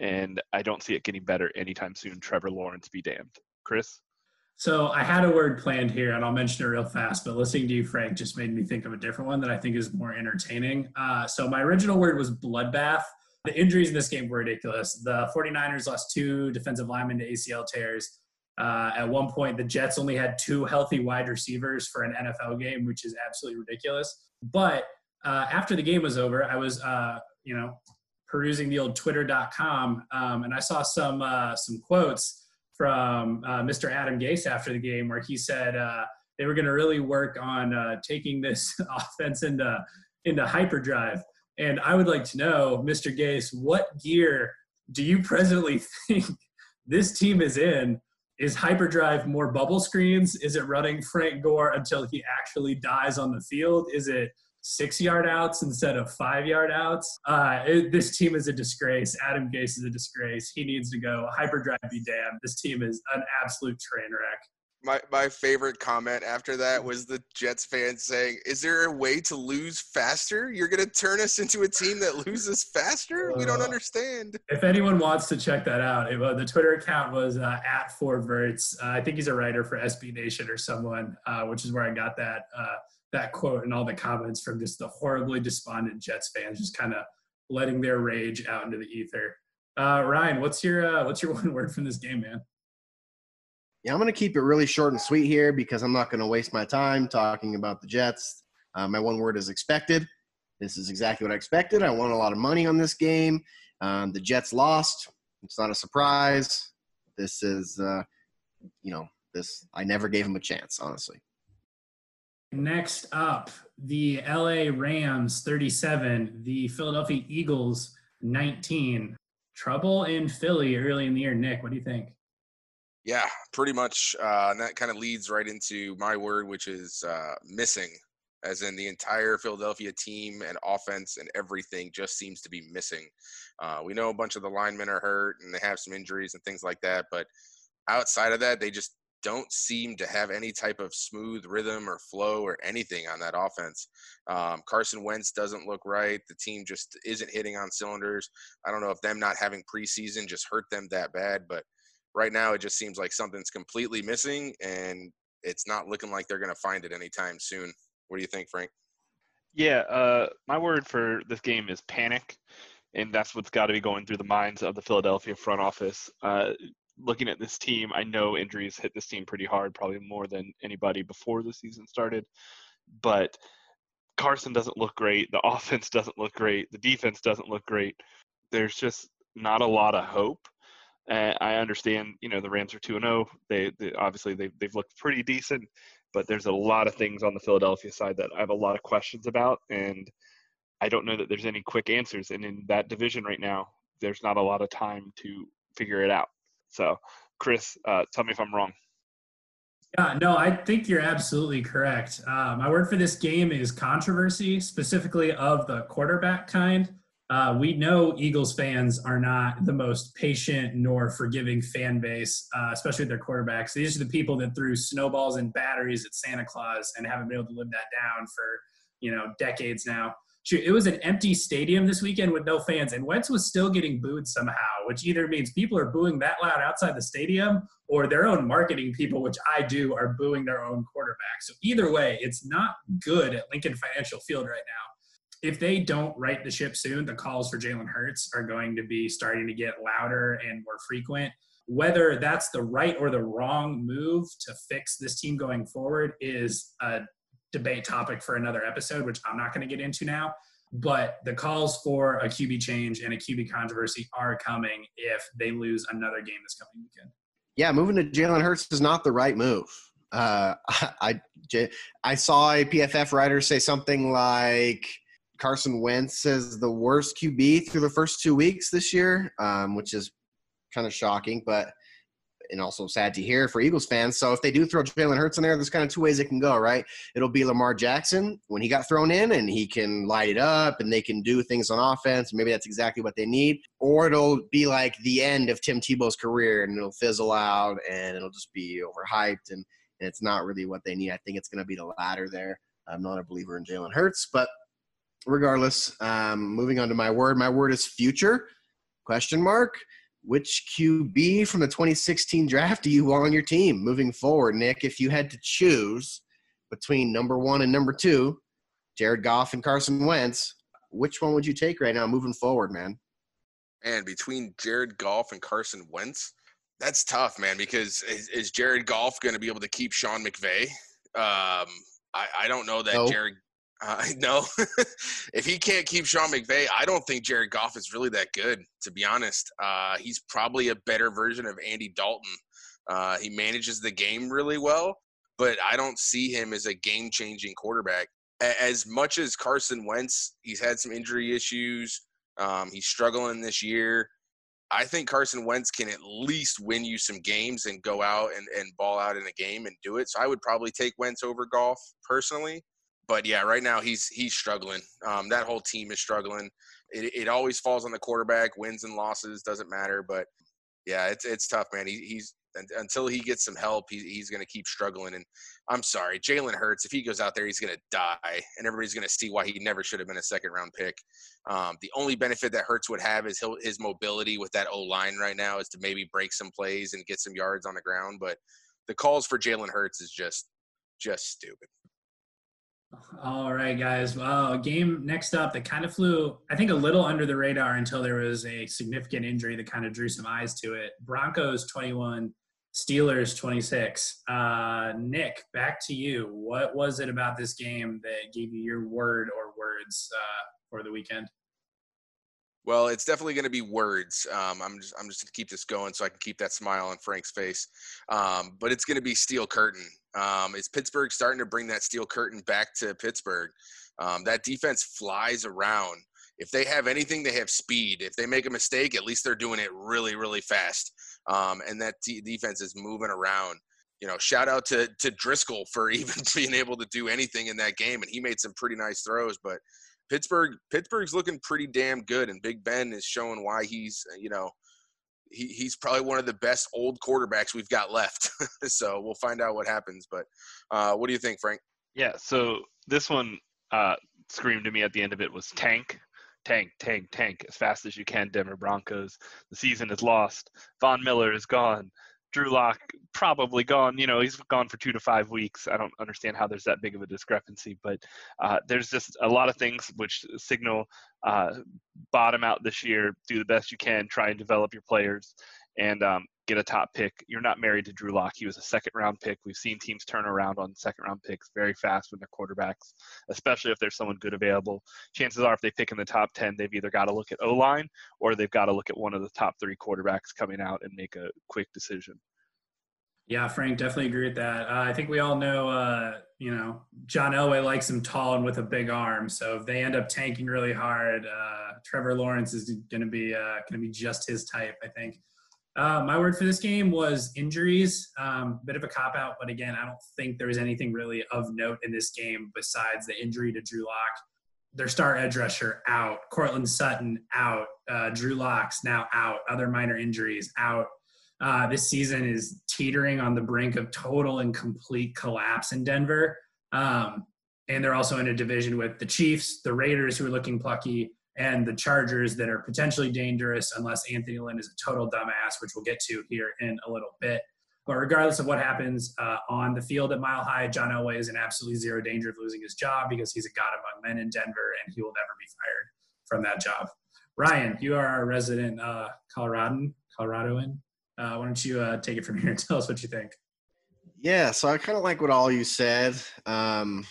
And I don't see it getting better anytime soon. Trevor Lawrence be damned. Chris? So I had a word planned here, and I'll mention it real fast, but listening to you, Frank, just made me think of a different one that I think is more entertaining. Uh, so my original word was bloodbath. The injuries in this game were ridiculous. The forty-niners lost two defensive linemen to A C L tears. Uh, at one point, the Jets only had two healthy wide receivers for an N F L game, which is absolutely ridiculous. But uh, after the game was over, I was, uh, you know, perusing the old twitter dot com, um, and I saw some uh, some quotes from uh, Mister Adam Gase after the game, where he said uh, they were going to really work on uh, taking this offense into into hyperdrive. And I would like to know, Mister Gase, what gear do you presently think this team is in? Is hyperdrive more bubble screens? Is it running Frank Gore until he actually dies on the field? Is it six-yard outs instead of five-yard outs? Uh, it, this team is a disgrace. Adam Gase is a disgrace. He needs to go. Hyperdrive be damned. This team is an absolute train wreck. My my favorite comment after that was the Jets fans saying, "Is there a way to lose faster? You're going to turn us into a team that loses faster? We don't understand." Uh, if anyone wants to check that out, it, uh, the Twitter account was uh, at Ford Verts. Uh, I think he's a writer for S B Nation or someone, uh, which is where I got that uh, that quote and all the comments from just the horribly despondent Jets fans, just kind of letting their rage out into the ether. Uh, Ryan, what's your uh, what's your one word from this game, man? Yeah, I'm going to keep it really short and sweet here because I'm not going to waste my time talking about the Jets. Uh, my one word is expected. This is exactly what I expected. I won a lot of money on this game. Um, the Jets lost. It's not a surprise. This is, uh, you know, this I never gave them a chance, honestly. Next up, the L A Rams, thirty-seven. The Philadelphia Eagles, nineteen. Trouble in Philly early in the year. Nick, what do you think? Yeah, pretty much. Uh, and that kind of leads right into my word, which is uh, missing, as in the entire Philadelphia team and offense and everything just seems to be missing. Uh, we know a bunch of the linemen are hurt and they have some injuries and things like that. But outside of that, they just don't seem to have any type of smooth rhythm or flow or anything on that offense. Um, Carson Wentz doesn't look right. The team just isn't hitting on cylinders. I don't know if them not having preseason just hurt them that bad, but right now, it just seems like something's completely missing, and it's not looking like they're going to find it anytime soon. What do you think, Frank? Yeah, uh, my word for this game is panic, and that's what's got to be going through the minds of the Philadelphia front office. Uh, looking at this team, I know injuries hit this team pretty hard, probably more than anybody before the season started, but Carson doesn't look great. The offense doesn't look great. The defense doesn't look great. There's just not a lot of hope. Uh, I understand, you know, the Rams are two and oh. They, they obviously they've, they've looked pretty decent, but there's a lot of things on the Philadelphia side that I have a lot of questions about, and I don't know that there's any quick answers. And in that division right now, there's not a lot of time to figure it out. So, Chris, uh, tell me if I'm wrong. Yeah, no, I think you're absolutely correct. Uh, my word for this game is controversy, specifically of the quarterback kind. Uh, we know Eagles fans are not the most patient nor forgiving fan base, uh, especially their quarterbacks. These are the people that threw snowballs and batteries at Santa Claus and haven't been able to live that down for, you know, decades now. Shoot, it was an empty stadium this weekend with no fans, and Wentz was still getting booed somehow, which either means people are booing that loud outside the stadium or their own marketing people, which I do, are booing their own quarterback. So either way, it's not good at Lincoln Financial Field right now. If they don't right the ship soon, the calls for Jalen Hurts are going to be starting to get louder and more frequent. Whether that's the right or the wrong move to fix this team going forward is a debate topic for another episode, which I'm not going to get into now. But the calls for a Q B change and a Q B controversy are coming if they lose another game this coming weekend. Yeah, moving to Jalen Hurts is not the right move. Uh, I, I, I saw a P F F writer say something like – Carson Wentz is the worst Q B through the first two weeks this year, um, which is kind of shocking, but and also sad to hear for Eagles fans. So if they do throw Jalen Hurts in there, there's kind of two ways it can go, right? It'll be Lamar Jackson when he got thrown in and he can light it up and they can do things on offense. Maybe that's exactly what they need. Or it'll be like the end of Tim Tebow's career and it'll fizzle out and it'll just be overhyped and, and it's not really what they need. I think it's going to be the latter there. I'm not a believer in Jalen Hurts, but regardless, um, moving on to my word. My word is future, question mark. Which Q B from the twenty sixteen draft do you want on your team moving forward, Nick? If you had to choose between number one and number two, Jared Goff and Carson Wentz, which one would you take right now moving forward, man? And between Jared Goff and Carson Wentz, that's tough, man, because is, is Jared Goff going to be able to keep Sean McVay? Um, I, I don't know that no. Jared – Uh, no, if he can't keep Sean McVay, I don't think Jared Goff is really that good, to be honest. Uh, he's probably a better version of Andy Dalton. Uh, he manages the game really well, but I don't see him as a game-changing quarterback. As much as Carson Wentz, he's had some injury issues. Um, he's struggling this year. I think Carson Wentz can at least win you some games and go out and, and ball out in a game and do it. So I would probably take Wentz over Goff personally. But, yeah, right now he's he's struggling. Um, that whole team is struggling. It, it always falls on the quarterback, wins and losses, doesn't matter. But, yeah, it's it's tough, man. He, he's until he gets some help, he, he's going to keep struggling. And I'm sorry, Jalen Hurts, if he goes out there, he's going to die, and everybody's going to see why he never should have been a second-round pick. Um, the only benefit that Hurts would have is he'll, his mobility with that O-line right now is to maybe break some plays and get some yards on the ground. But the calls for Jalen Hurts is just just stupid. All right, guys. Well, game next up that kind of flew, I think, a little under the radar until there was a significant injury that kind of drew some eyes to it. Broncos twenty-one, Steelers twenty-six. Uh, Nick, back to you. What was it about this game that gave you your word or words uh, for the weekend? Well, it's definitely going to be words. Um, I'm just I'm just going to keep this going so I can keep that smile on Frank's face. Um, but it's going to be steel curtain. Um, is Pittsburgh starting to bring that steel curtain back to Pittsburgh? Um, that defense flies around. If they have anything, they have speed. If they make a mistake, at least they're doing it really, really fast. Um, and that t- defense is moving around. You know, shout out to to Driscoll for even being able to do anything in that game. And he made some pretty nice throws, but Pittsburgh, Pittsburgh's looking pretty damn good, and Big Ben is showing why he's, you know, he, he's probably one of the best old quarterbacks we've got left. So we'll find out what happens. But uh, what do you think, Frank? Yeah, so this one uh, screamed to me at the end of it was tank, tank, tank, tank, as fast as you can, Denver Broncos. The season is lost. Von Miller is gone. Drew Lock probably gone. You know, he's gone for two to five weeks. I don't understand how there's that big of a discrepancy, but uh, there's just a lot of things which signal uh, bottom out this year. Do the best you can. Try and develop your players and um, get a top pick. You're not married to Drew Lock. He was a second-round pick. We've seen teams turn around on second-round picks very fast when they're quarterbacks, especially if there's someone good available. Chances are if they pick in the top ten, they've either got to look at O-line or they've got to look at one of the top three quarterbacks coming out and make a quick decision. Yeah, Frank, definitely agree with that. Uh, I think we all know, uh, you know, John Elway likes him tall and with a big arm. So if they end up tanking really hard, uh, Trevor Lawrence is going to be uh, going to be just his type, I think. Uh, my word for this game was injuries. Um, bit of a cop-out, but again, I don't think there was anything really of note in this game besides the injury to Drew Lock. Their star edge rusher out. Cortland Sutton out. Uh, Drew Lock's now out. Other minor injuries out. Uh, this season is teetering on the brink of total and complete collapse in Denver. Um, and they're also in a division with the Chiefs, the Raiders, who are looking plucky, and the Chargers that are potentially dangerous unless Anthony Lynn is a total dumbass, which we'll get to here in a little bit. But regardless of what happens uh, on the field at Mile High, John Elway is in absolutely zero danger of losing his job because he's a god among men in Denver, and he will never be fired from that job. Ryan, you are our resident uh, Coloradan, Coloradoan. Uh, why don't you uh, take it from here and tell us what you think? Yeah, so I kind of like what all you said. Um,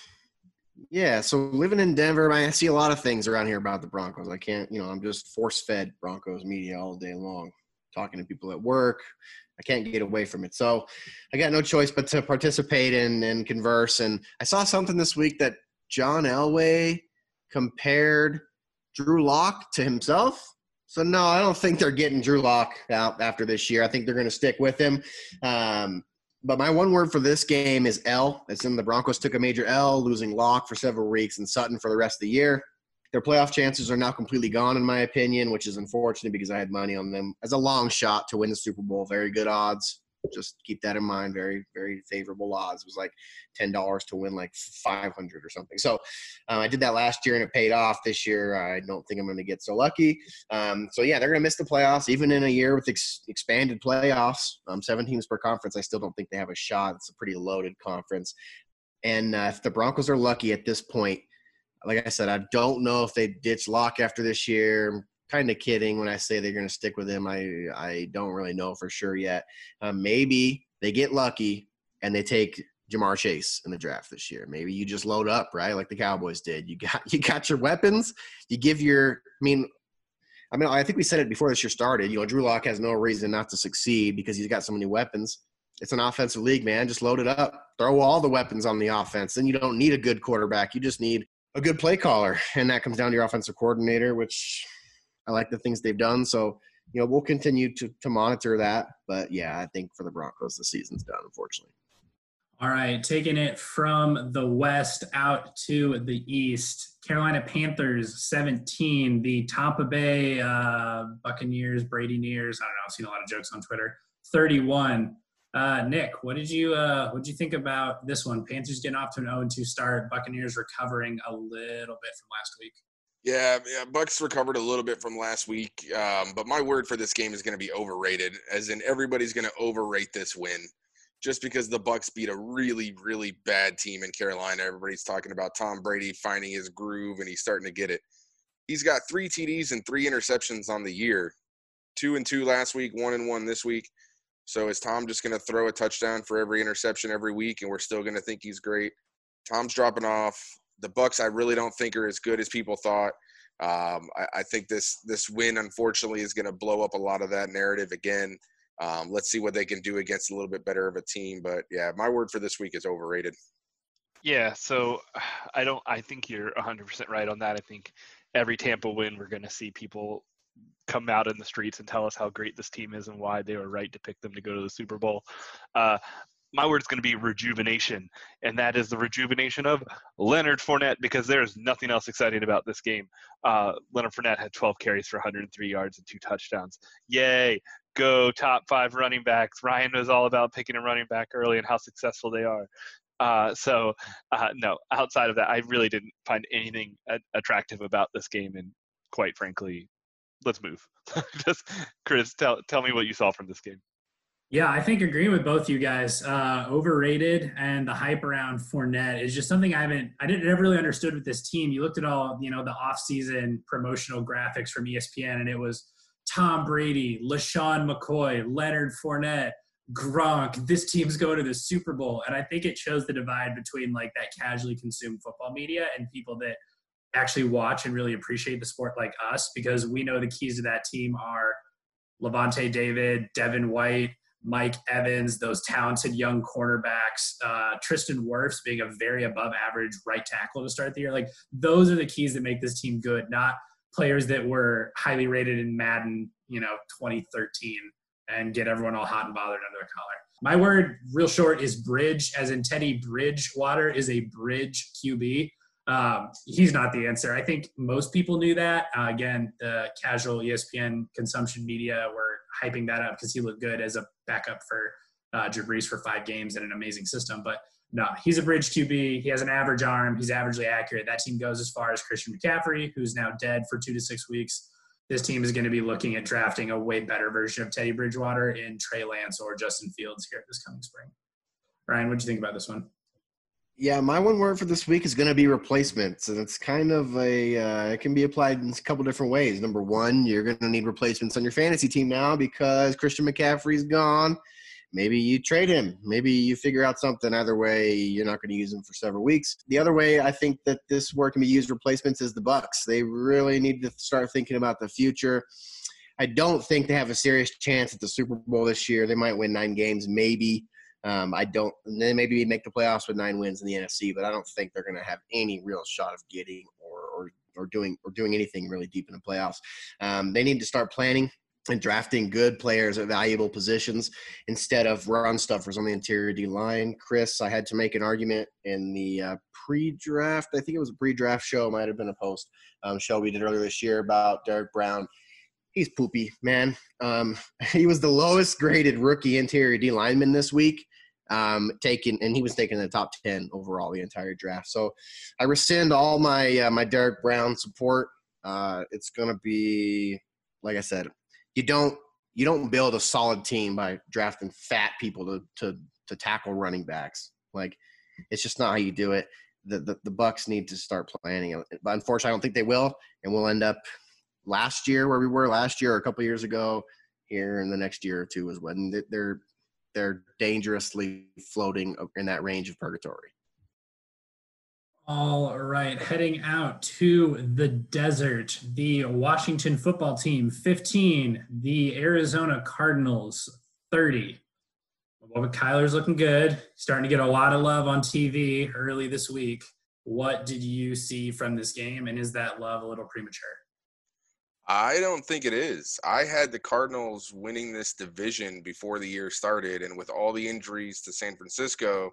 yeah, so living in Denver, I see a lot of things around here about the Broncos. I can't, you know, I'm just force-fed Broncos media all day long, talking to people at work. I can't get away from it. So I got no choice but to participate and, and converse. And I saw something this week that John Elway compared Drew Lock to himself. So, no, I don't think they're getting Drew Lock out after this year. I think they're going to stick with him. Um, but my one word for this game is L. It's in the Broncos took a major L, losing Lock for several weeks and Sutton for the rest of the year. Their playoff chances are now completely gone, in my opinion, which is unfortunate because I had money on them as a long shot to win the Super Bowl. Very good odds. Just keep that in mind. Very, very favorable odds. It was like ten dollars to win like five hundred or something. So uh, I did that last year and it paid off. This year, I don't think I'm going to get so lucky. Um, so, yeah, they're going to miss the playoffs. Even in a year with ex- expanded playoffs, um, seven teams per conference, I still don't think they have a shot. It's a pretty loaded conference. And uh, if the Broncos are lucky at this point, like I said, I don't know if they ditch Lock after this year. Kind of kidding when I say they're going to stick with him. I, I don't really know for sure yet. Uh, maybe they get lucky and they take Jamar Chase in the draft this year. Maybe you just load up, right? Like the Cowboys did. You got you got your weapons. You give your – I mean, I mean, I think we said it before this year started. You know, Drew Lock has no reason not to succeed because he's got so many weapons. It's an offensive league, man. Just load it up. Throw all the weapons on the offense. Then you don't need a good quarterback. You just need a good play caller, and that comes down to your offensive coordinator, which – I like the things they've done. So, you know, we'll continue to, to monitor that. But, yeah, I think for the Broncos, the season's done, unfortunately. All right, taking it from the West out to the East. Carolina Panthers, seventeen. The Tampa Bay uh, Buccaneers, Bradyneers. I don't know. I've seen a lot of jokes on Twitter. thirty-one. Uh, Nick, what did you uh, what did you think about this one? Panthers getting off to an oh and two start. Buccaneers recovering a little bit from last week. Yeah, yeah, Bucks recovered a little bit from last week, um, but my word for this game is going to be overrated, as in everybody's going to overrate this win just because the Bucks beat a really, really bad team in Carolina. Everybody's talking about Tom Brady finding his groove, and he's starting to get it. He's got three T Ds and three interceptions on the year, two and two last week, one and one this week. So is Tom just going to throw a touchdown for every interception every week, and we're still going to think he's great? Tom's dropping off. The Bucks, I really don't think are as good as people thought. Um, I, I think this this win, unfortunately, is going to blow up a lot of that narrative again. Um, let's see what they can do against a little bit better of a team. But, yeah, my word for this week is overrated. Yeah, so I don't. I think you're one hundred percent right on that. I think every Tampa win, we're going to see people come out in the streets and tell us how great this team is and why they were right to pick them to go to the Super Bowl. Uh My word is going to be rejuvenation, and that is the rejuvenation of Leonard Fournette because there is nothing else exciting about this game. Uh, Leonard Fournette had twelve carries for one hundred three yards and two touchdowns. Yay! Go top five running backs. Ryan was all about picking a running back early and how successful they are. Uh, so, uh, no, outside of that, I really didn't find anything attractive about this game, and quite frankly, let's move. Just, Chris, tell, tell me what you saw from this game. Yeah, I think agreeing with both you guys, uh, overrated, and the hype around Fournette is just something I haven't, I didn't ever really understood with this team. You looked at all, you know, the offseason promotional graphics from E S P N, and it was Tom Brady, LaShawn McCoy, Leonard Fournette, Gronk, this team's going to the Super Bowl. And I think it shows the divide between like that casually consumed football media and people that actually watch and really appreciate the sport like us, because we know the keys to that team are Levante David, Devin White, Mike Evans, those talented young cornerbacks, uh, Tristan Wirfs being a very above average right tackle to start the year. Like, those are the keys that make this team good, not players that were highly rated in Madden, you know, twenty thirteen, and get everyone all hot and bothered under their collar. My word, real short, is bridge, as in Teddy Bridgewater is a bridge Q B. Um, he's not the answer. I think most people knew that. Uh, again, the casual E S P N consumption media were hyping that up because he looked good as a backup for uh, Drew Brees for five games in an amazing system. But no, he's a bridge Q B. He has an average arm. He's averagely accurate. That team goes as far as Christian McCaffrey, who's now dead for two to six weeks. This team is going to be looking at drafting a way better version of Teddy Bridgewater in Trey Lance or Justin Fields here this coming spring. Ryan, what do you think about this one? Yeah, my one word for this week is going to be replacements, and it's kind of a uh, – it can be applied in a couple different ways. Number one, you're going to need replacements on your fantasy team now because Christian McCaffrey's gone. Maybe you trade him. Maybe you figure out something. Either way, you're not going to use him for several weeks. The other way I think that this word can be used replacements is the Bucs. They really need to start thinking about the future. I don't think they have a serious chance at the Super Bowl this year. They might win nine games, maybe. Um, I don't – they maybe make the playoffs with nine wins in the N F C, but I don't think they're going to have any real shot of getting or or, or doing or doing anything really deep in the playoffs. Um, they need to start planning and drafting good players at valuable positions instead of run stuffers on the interior D line. Chris, I had to make an argument in the uh, pre-draft – I think it was a pre-draft show. Might have been a post um, show we did earlier this year about Derek Brown. He's poopy, man. Um, he was the lowest graded rookie interior D lineman this week. Um, taken, and he was taken in the top ten overall the entire draft. So I rescind all my uh, my Derek Brown support. Uh, it's gonna be, like I said, you don't you don't build a solid team by drafting fat people to to to tackle running backs. Like, it's just not how you do it. The the, the Bucs need to start planning, but unfortunately, I don't think they will, and we'll end up last year where we were last year or a couple of years ago. Here in the next year or two is when they're they're dangerously floating in that range of purgatory. All right, heading out to the desert, the Washington football team fifteen, the Arizona Cardinals thirty. Well, Kyler's looking good, starting to get a lot of love on T V early this week. What did you see from this game, and is that love a little premature? I don't think it is. I had the Cardinals winning this division before the year started, and with all the injuries to San Francisco,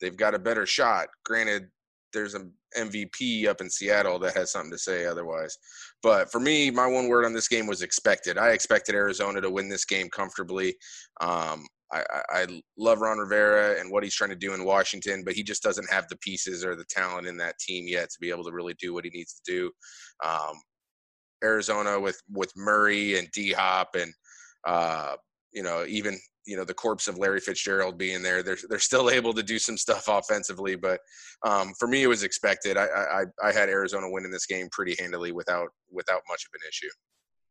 they've got a better shot. Granted, there's an M V P up in Seattle that has something to say otherwise. But for me, my one word on this game was expected. I expected Arizona to win this game comfortably. Um, I, I, I love Ron Rivera and what he's trying to do in Washington, but he just doesn't have the pieces or the talent in that team yet to be able to really do what he needs to do. Um, Arizona with, with Murray and D-Hop and, uh, you know, even, you know, the corpse of Larry Fitzgerald being there, they're, they're still able to do some stuff offensively. But um, for me, it was expected. I, I, I had Arizona winning this game pretty handily without, without much of an issue.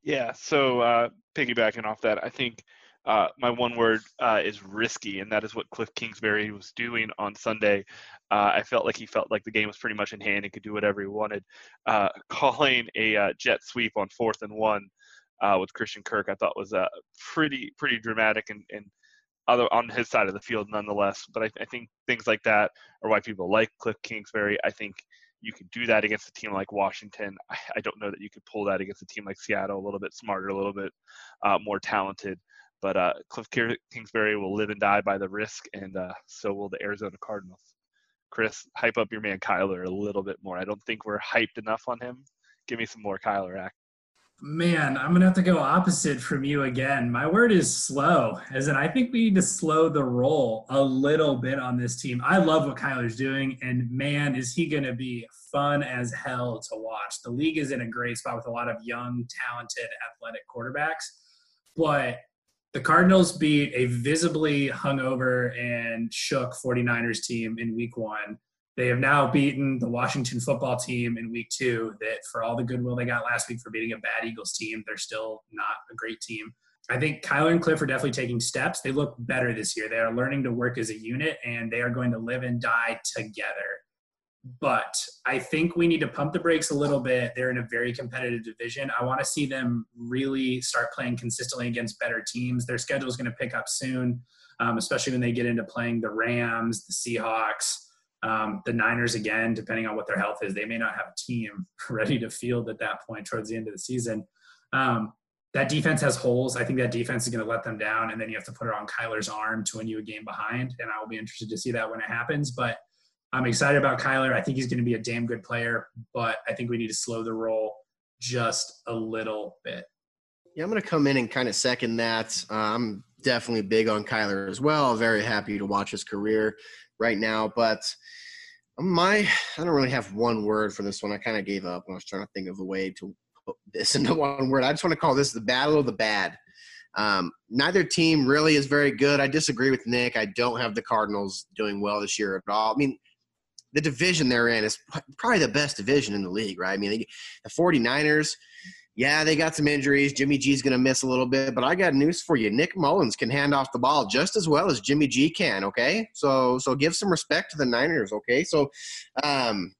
Yeah. So uh, piggybacking off that, I think uh, my one word uh, is risky, and that is what Cliff Kingsbury was doing on Sunday. Uh, I felt like he felt like the game was pretty much in hand and could do whatever he wanted. Uh, calling a uh, jet sweep on fourth and one uh, with Christian Kirk, I thought was uh, pretty pretty dramatic and, and other on his side of the field nonetheless. But I, I think things like that are why people like Cliff Kingsbury. I think you can do that against a team like Washington. I, I don't know that you could pull that against a team like Seattle, a little bit smarter, a little bit uh, more talented. But uh, Cliff Kingsbury will live and die by the risk, and uh, so will the Arizona Cardinals. Chris, hype up your man Kyler a little bit more. I don't think we're hyped enough on him. Give me some more Kyler act. Man, I'm going to have to go opposite from you again. My word is slow, as in I think we need to slow the roll a little bit on this team. I love what Kyler's doing, and man, is he going to be fun as hell to watch. The league is in a great spot with a lot of young, talented, athletic quarterbacks, but The Cardinals beat a visibly hungover and shook 49ers team in week one. They have now beaten the Washington football team in week two that, for all the goodwill they got last week for beating a bad Eagles team, they're still not a great team. I think Kyler and Cliff are definitely taking steps. They look better this year. They are learning to work as a unit, and they are going to live and die together. But I think we need to pump the brakes a little bit. They're in a very competitive division. I want to see them really start playing consistently against better teams. Their schedule is going to pick up soon, um, especially when they get into playing the Rams, the Seahawks, Um, the Niners again, depending on what their health is. They may not have a team ready to field at that point towards the end of the season. Um, that defense has holes. I think that defense is going to let them down, and then you have to put it on Kyler's arm to win you a game behind, and I will be interested to see that when it happens. But I'm excited about Kyler. I think he's going to be a damn good player, but I think we need to slow the roll just a little bit. Yeah, I'm going to come in and kind of second that. Uh, I'm definitely big on Kyler as well. Very happy to watch his career right now, but my I don't really have one word for this one. I kind of gave up when I was trying to think of a way to put this into one word. I just want to call this the battle of the bad. Um, neither team really is very good. I disagree with Nick. I don't have the Cardinals doing well this year at all. I mean, the division they're in is probably the best division in the league, right? I mean, they, the 49ers, yeah, they got some injuries. Jimmy G's going to miss a little bit, but I got news for you. Nick Mullins can hand off the ball just as well as Jimmy G can, okay? So so give some respect to the Niners, okay? So, um,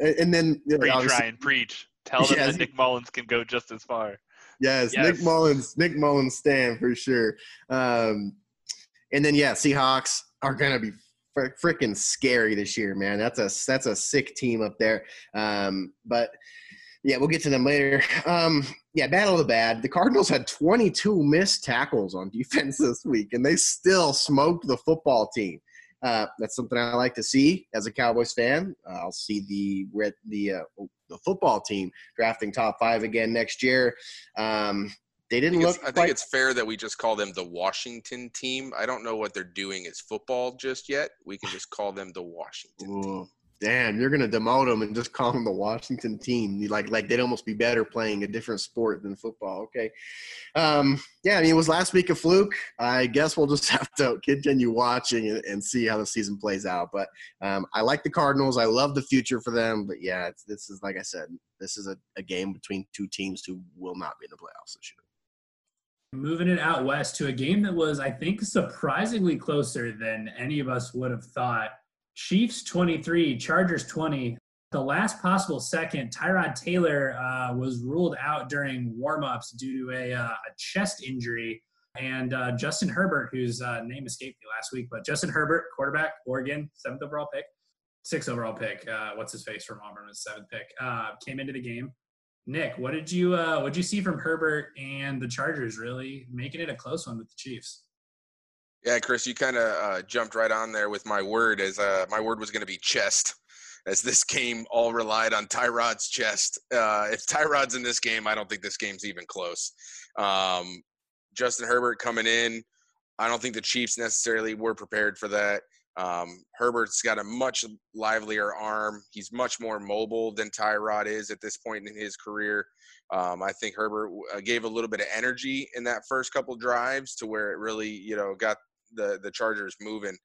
and then – Preach, Ryan, preach. Tell them yes. that Nick Mullins can go just as far. Yes, yes. Nick Mullins, Nick Mullins stand for sure. Um, and then, yeah, Seahawks are going to be – freaking scary this year, man. That's a that's a sick team up there. Um, but yeah, we'll get to them later. Um, yeah, battle of the bad. The Cardinals had twenty-two missed tackles on defense this week, and they still smoked the football team. Uh, that's something I like to see as a Cowboys fan. Uh, I'll see the the uh, the football team drafting top five again next year. Um, They didn't I look. I think it's fair that we just call them the Washington team. I don't know what they're doing as football just yet. We can just call them the Washington Ooh, team. Damn, you're gonna demote them and just call them the Washington team. Like, like they'd almost be better playing a different sport than football. Okay. Um, yeah, I mean, it was last week a fluke. I guess we'll just have to continue watching and, and see how the season plays out. But um, I like the Cardinals. I love the future for them. But yeah, it's, this is like I said, this is a, a game between two teams who will not be in the playoffs this year. Moving it out west to a game that was, I think, surprisingly closer than any of us would have thought. Chiefs twenty-three, Chargers twenty. The last possible second, Tyrod Taylor uh, was ruled out during warmups due to a, uh, a chest injury. And uh, Justin Herbert, whose uh, name escaped me last week, but Justin Herbert, quarterback, Oregon, seventh overall pick, sixth overall pick. Uh, what's his face from Auburn was seventh pick. Uh, came into the game. Nick, what did you uh, what did you see from Herbert and the Chargers, really making it a close one with the Chiefs? Yeah, Chris, you kind of uh, jumped right on there with my word, as uh, my word was going to be chest, as this game all relied on Tyrod's chest. Uh, if Tyrod's in this game, I don't think this game's even close. Um, Justin Herbert coming in, I don't think the Chiefs necessarily were prepared for that. Um, Herbert's got a much livelier arm. He's much more mobile than Tyrod is at this point in his career. Um, I think Herbert uh, gave a little bit of energy in that first couple drives to where it really, you know, got the, the Chargers moving.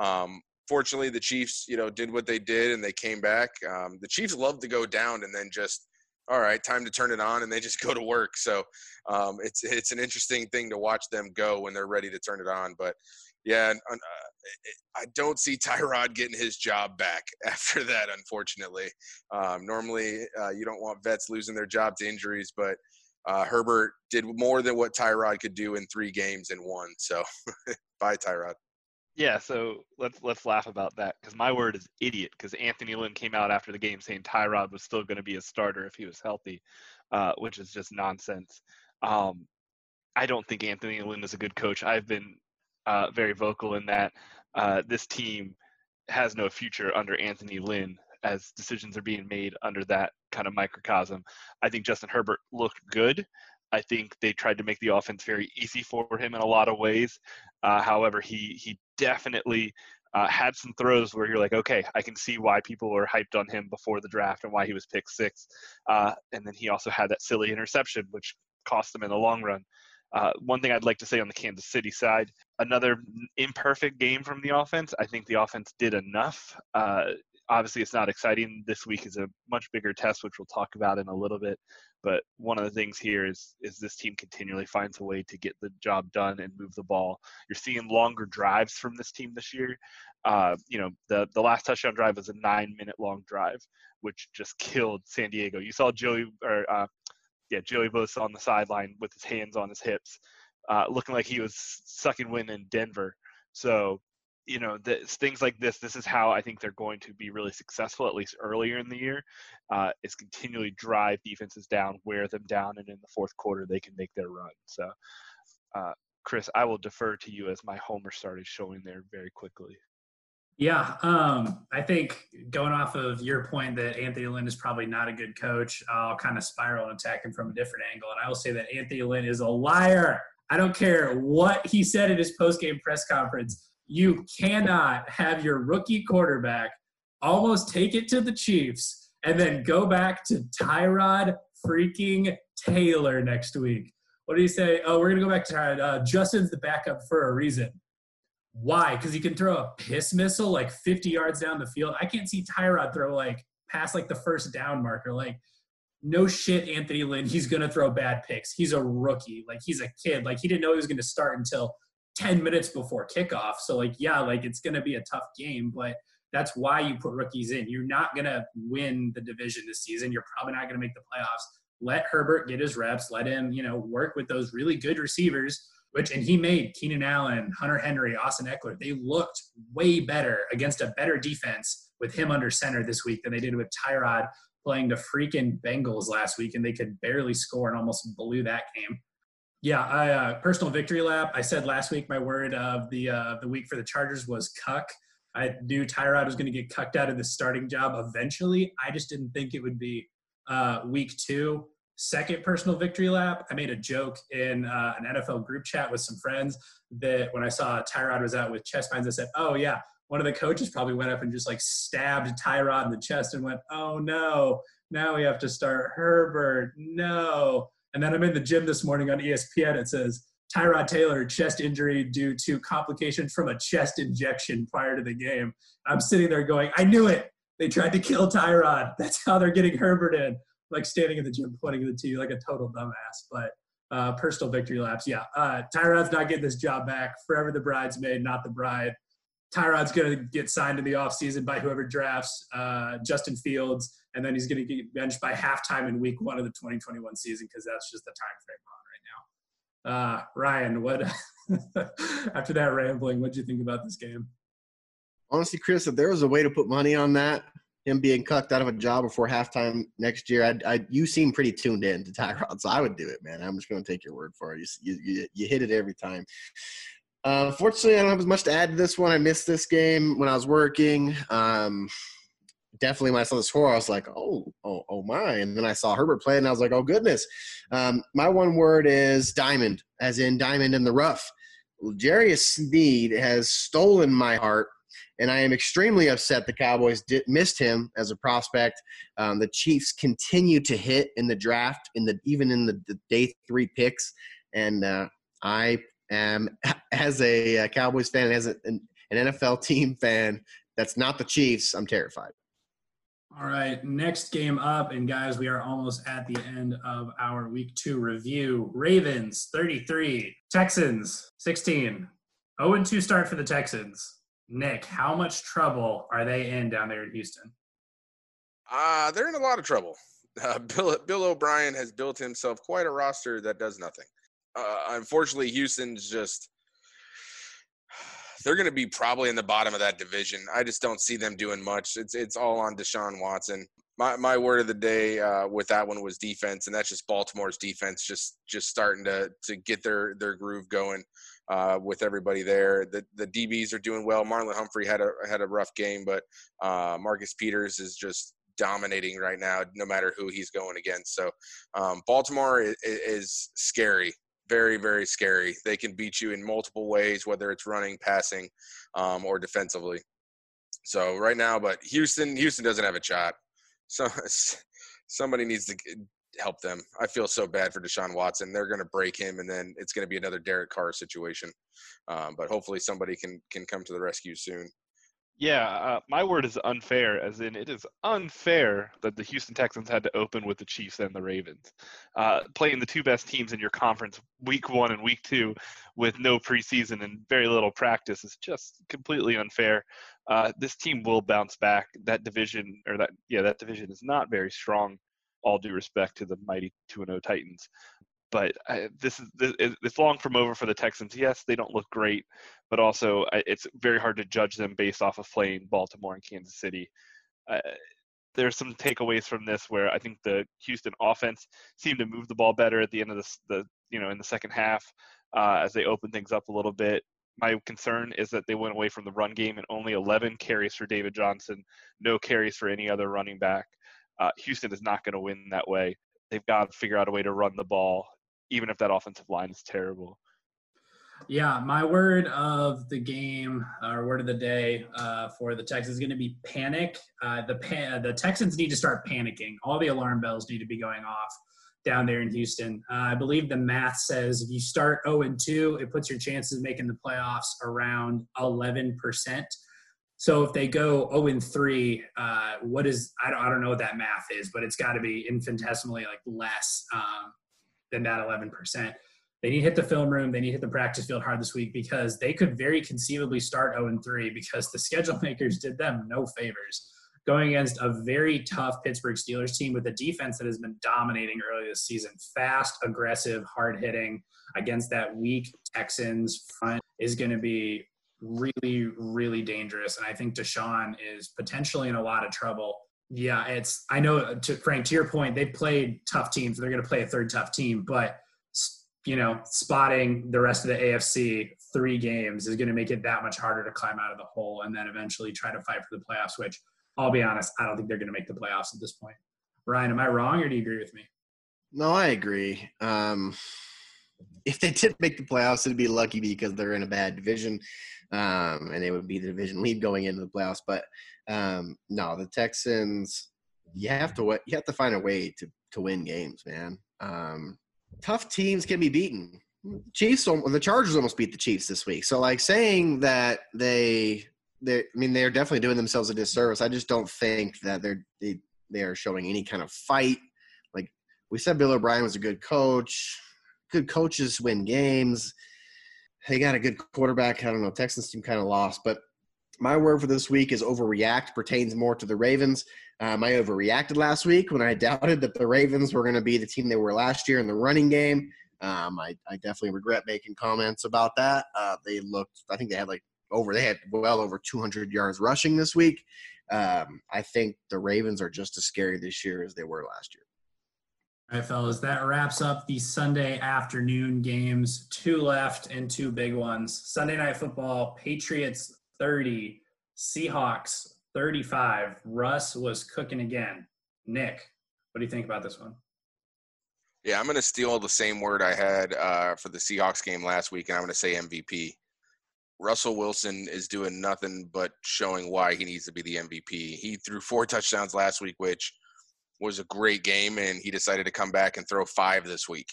Um, fortunately, the Chiefs, you know, did what they did and they came back. Um, the Chiefs love to go down and then just, all right, time to turn it on, and they just go to work. So um, it's, it's an interesting thing to watch them go when they're ready to turn it on. But yeah, uh, I don't see Tyrod getting his job back after that, unfortunately. Um, normally, uh, you don't want vets losing their job to injuries, but uh, Herbert did more than what Tyrod could do in three games in one. So, bye, Tyrod. Yeah, so let's let's laugh about that, because my word is idiot, because Anthony Lynn came out after the game saying Tyrod was still going to be a starter if he was healthy, uh, which is just nonsense. Um, I don't think Anthony Lynn is a good coach. I've been – Uh, very vocal in that uh, this team has no future under Anthony Lynn, as decisions are being made under that kind of microcosm. I think Justin Herbert looked good. I think they tried to make the offense very easy for him in a lot of ways. Uh, however, he he definitely uh, had some throws where you're like, okay, I can see why people were hyped on him before the draft and why he was picked sixth. Uh, and then he also had that silly interception, which cost them in the long run. Uh, one thing I'd like to say on the Kansas City side, another imperfect game from the offense. I think the offense did enough. Uh, obviously, it's not exciting. This week is a much bigger test, which we'll talk about in a little bit. But one of the things here is is this team continually finds a way to get the job done and move the ball. You're seeing longer drives from this team this year. Uh, you know, the, the last touchdown drive was a nine-minute-long drive, which just killed San Diego. You saw Joey – or uh, yeah, Joey Bosa on the sideline with his hands on his hips, uh, looking like he was sucking wind in Denver. So, you know, the, things like this, this is how I think they're going to be really successful, at least earlier in the year, uh, is continually drive defenses down, wear them down, and in the fourth quarter they can make their run. So, uh, Chris, I will defer to you as my homer started showing there very quickly. Yeah, um, I think going off of your point that Anthony Lynn is probably not a good coach, I'll kind of spiral and attack him from a different angle. And I will say that Anthony Lynn is a liar. I don't care what he said in his post-game press conference. You cannot have your rookie quarterback almost take it to the Chiefs and then go back to Tyrod freaking Taylor next week. What do you say? Oh, we're going to go back to Tyrod. Uh, Justin's the backup for a reason. Why? Because he can throw a piss missile like fifty yards down the field. I can't see Tyrod throw like past like the first down marker. Like, no shit, Anthony Lynn, he's going to throw bad picks. He's a rookie. Like, he's a kid. Like, he didn't know he was going to start until ten minutes before kickoff. So, like, yeah, like, it's going to be a tough game, but that's why you put rookies in. You're not going to win the division this season. You're probably not going to make the playoffs. Let Herbert get his reps. Let him, you know, work with those really good receivers. Which, and he made Keenan Allen, Hunter Henry, Austin Eckler, they looked way better against a better defense with him under center this week than they did with Tyrod playing the freaking Bengals last week, and they could barely score and almost blew that game. Yeah, I, uh, personal victory lap. I said last week my word of the uh, the week for the Chargers was cuck. I knew Tyrod was going to get cucked out of the starting job eventually. I just didn't think it would be uh, week two. Second personal victory lap, I made a joke in uh, an N F L group chat with some friends that when I saw Tyrod was out with chest pains, I said, oh, yeah, one of the coaches probably went up and just, like, stabbed Tyrod in the chest and went, oh, no, now we have to start Herbert, no. And then I'm in the gym this morning on E S P N. It says, Tyrod Taylor, chest injury due to complications from a chest injection prior to the game. I'm sitting there going, I knew it. They tried to kill Tyrod. That's how they're getting Herbert in. Like standing in the gym, pointing at the T, like a total dumbass. But uh, personal victory laps, yeah. Uh, Tyrod's not getting this job back. Forever the bridesmaid, not the bride. Tyrod's going to get signed in the offseason by whoever drafts uh, Justin Fields, and then he's going to get benched by halftime in week one of the twenty twenty-one season because that's just the time frame we're on right now. Uh, Ryan, what after that rambling, what did you think about this game? Honestly, Chris, if there was a way to put money on that, him being cucked out of a job before halftime next year, I, I, you seem pretty tuned in to Tyrod, so I would do it, man. I'm just going to take your word for it. You, you, you hit it every time. Uh, fortunately, I don't have as much to add to this one. I missed this game when I was working. Um, definitely when I saw the score, I was like, oh, oh, oh my. And then I saw Herbert play, and I was like, oh, goodness. Um, my one word is diamond, as in diamond in the rough. Jarius Sneed has stolen my heart. And I am extremely upset the Cowboys did, missed him as a prospect. Um, the Chiefs continue to hit in the draft, in the even in the, the day three picks. And uh, I am, as a uh, Cowboys fan, as a, an, an N F L team fan, that's not the Chiefs, I'm terrified. All right, next game up. And, guys, we are almost at the end of our week two review. Ravens, thirty-three. Texans, sixteen. oh and two start for the Texans. Nick, how much trouble are they in down there in Houston? Uh, they're in a lot of trouble. Uh, Bill, Bill O'Brien has built himself quite a roster that does nothing. Uh, unfortunately, Houston's just – they're going to be probably in the bottom of that division. I just don't see them doing much. It's it's all on Deshaun Watson. My my word of the day uh, with that one was defense, and that's just Baltimore's defense just just starting to to get their, their groove going. Uh, with everybody there, the the D Bs are doing well. Marlon Humphrey had a had a rough game, but uh, Marcus Peters is just dominating right now, no matter who he's going against. So um, Baltimore is, is scary, very very scary. They can beat you in multiple ways, whether it's running, passing, um, or defensively. So right now, but Houston Houston doesn't have a shot. So somebody needs to help them. I feel so bad for Deshaun Watson. They're going to break him, and then it's going to be another Derek Carr situation. Um, but hopefully somebody can can come to the rescue soon. Yeah, uh, my word is unfair, as in it is unfair that the Houston Texans had to open with the Chiefs and the Ravens, uh, playing the two best teams in your conference week one and week two with no preseason and very little practice is just completely unfair. Uh, this team will bounce back. That division, or that yeah, that division is not very strong. All due respect to the mighty two and oh Titans. But I, this is this, it's long from over for the Texans. Yes, they don't look great, but also I, it's very hard to judge them based off of playing Baltimore and Kansas City. Uh, there's some takeaways from this where I think the Houston offense seemed to move the ball better at the end of the, the you know in the second half uh, as they opened things up a little bit. My concern is that they went away from the run game and only eleven carries for David Johnson, no carries for any other running back. Uh, Houston is not going to win that way. They've got to figure out a way to run the ball, even if that offensive line is terrible. Yeah, my word of the game, or word of the day uh, for the Texans is going to be panic. Uh, the pa- the Texans need to start panicking. All the alarm bells need to be going off down there in Houston. Uh, I believe the math says if you start oh and two, it puts your chances of making the playoffs around eleven percent. So if they go oh and three, uh, what is I – don't, I don't know what that math is, but it's got to be infinitesimally, like, less um, than that eleven percent. They need to hit the film room. They need to hit the practice field hard this week because they could very conceivably start oh and three because the schedule makers did them no favors, going against a very tough Pittsburgh Steelers team with a defense that has been dominating early this season. Fast, aggressive, hard-hitting against that weak Texans front is going to be – really, really dangerous. And I think Deshaun is potentially in a lot of trouble. Yeah, it's, I know, to Frank, to your point, they've played tough teams. So they're going to play a third tough team, but, you know, spotting the rest of the A F C three games is going to make it that much harder to climb out of the hole and then eventually try to fight for the playoffs, which I'll be honest, I don't think they're going to make the playoffs at this point. Ryan, am I wrong or do you agree with me? No, I agree. Um, if they did make the playoffs, it'd be lucky because they're in a bad division. Um, and it would be the division lead going into the playoffs. But um, no, the Texans, you have to you have to find a way to, to win games, man. Um, tough teams can be beaten. Chiefs, the Chargers almost beat the Chiefs this week. So like saying that they, they, I mean, they're definitely doing themselves a disservice. I just don't think that they're they they are showing any kind of fight. Like we said, Bill O'Brien was a good coach. Good coaches win games. They got a good quarterback. I don't know. Texans team kind of lost. But my word for this week is overreact, pertains more to the Ravens. Um, I overreacted last week when I doubted that the Ravens were going to be the team they were last year in the running game. Um, I, I definitely regret making comments about that. Uh, they looked – I think they had like over – they had well over two hundred yards rushing this week. Um, I think the Ravens are just as scary this year as they were last year. All right, fellas, that wraps up the Sunday afternoon games. Two left and two big ones. Sunday Night Football, Patriots thirty, Seahawks thirty-five. Russ was cooking again. Nick, what do you think about this one? Yeah, I'm going to steal the same word I had uh, for the Seahawks game last week, and I'm going to say M V P. Russell Wilson is doing nothing but showing why he needs to be the M V P. He threw four touchdowns last week, which – was a great game, and he decided to come back and throw five this week.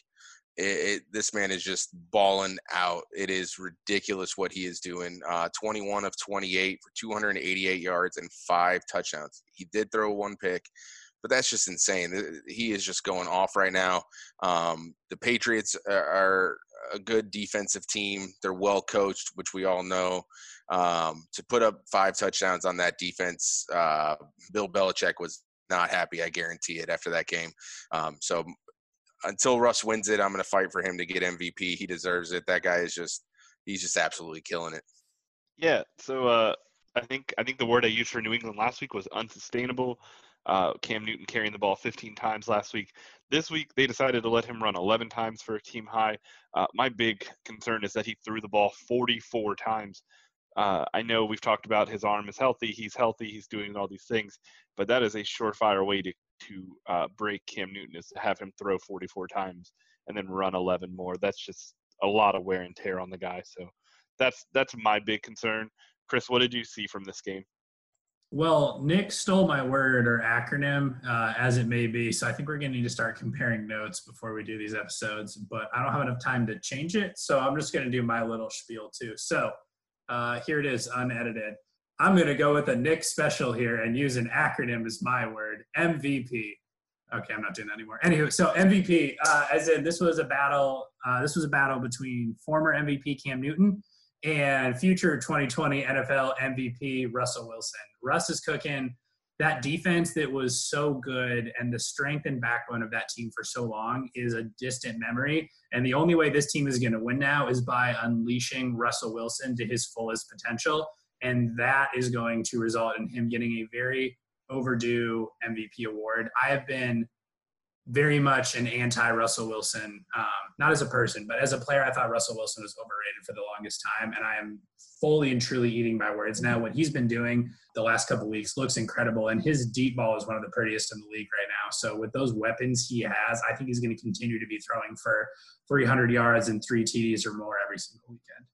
It, it, this man is just balling out. It is ridiculous what he is doing. Uh, twenty-one of twenty-eight for two hundred eighty-eight yards and five touchdowns. He did throw one pick, but that's just insane. He is just going off right now. Um, the Patriots are a good defensive team. They're well coached, which we all know. Um, to put up five touchdowns on that defense, uh, Bill Belichick was not happy, I guarantee it, after that game. Um, so until Russ wins it, I'm going to fight for him to get M V P. He deserves it. That guy is just – he's just absolutely killing it. Yeah, so uh, I think I think the word I used for New England last week was unsustainable. Uh, Cam Newton carrying the ball fifteen times last week. This week they decided to let him run eleven times for a team high. Uh, my big concern is that he threw the ball forty-four times. Uh, I know we've talked about his arm is healthy, he's healthy, he's doing all these things, but that is a surefire way to, to uh, break Cam Newton is to have him throw forty-four times and then run eleven more. That's just a lot of wear and tear on the guy. So that's that's my big concern. Chris, what did you see from this game? Well, Nick stole my word or acronym, uh, as it may be. So I think we're going to need to start comparing notes before we do these episodes, but I don't have enough time to change it. So I'm just going to do my little spiel too. So uh, here it is, unedited. I'm going to go with a Nick special here and use an acronym as my word, M V P. Okay, I'm not doing that anymore. Anywho, so M V P, uh, as in this was a battle. Uh, this was a battle between former M V P Cam Newton and future twenty twenty N F L M V P Russell Wilson. Russ is cooking. That defense that was so good and the strength and backbone of that team for so long is a distant memory. And the only way this team is going to win now is by unleashing Russell Wilson to his fullest potential. And that is going to result in him getting a very overdue M V P award. I have been very much an anti-Russell Wilson, um, not as a person, but as a player, I thought Russell Wilson was overrated for the longest time, and I am fully and truly eating my words now. What he's been doing the last couple of weeks looks incredible, and his deep ball is one of the prettiest in the league right now. So with those weapons he has, I think he's going to continue to be throwing for three hundred yards and three T Ds or more every single weekend.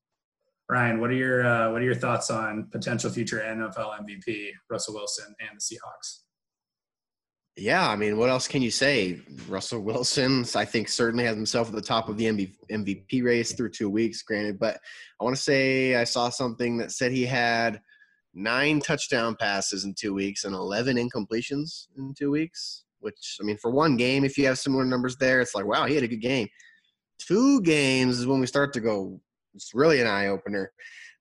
Ryan, what are your uh, what are your thoughts on potential future N F L M V P Russell Wilson and the Seahawks? Yeah, I mean, what else can you say? Russell Wilson, I think, certainly has himself at the top of the M V P race through two weeks, granted. But I want to say I saw something that said he had nine touchdown passes in two weeks and eleven incompletions in two weeks, which, I mean, for one game, if you have similar numbers there, it's like, wow, he had a good game. Two games is when we start to go, it's really an eye-opener,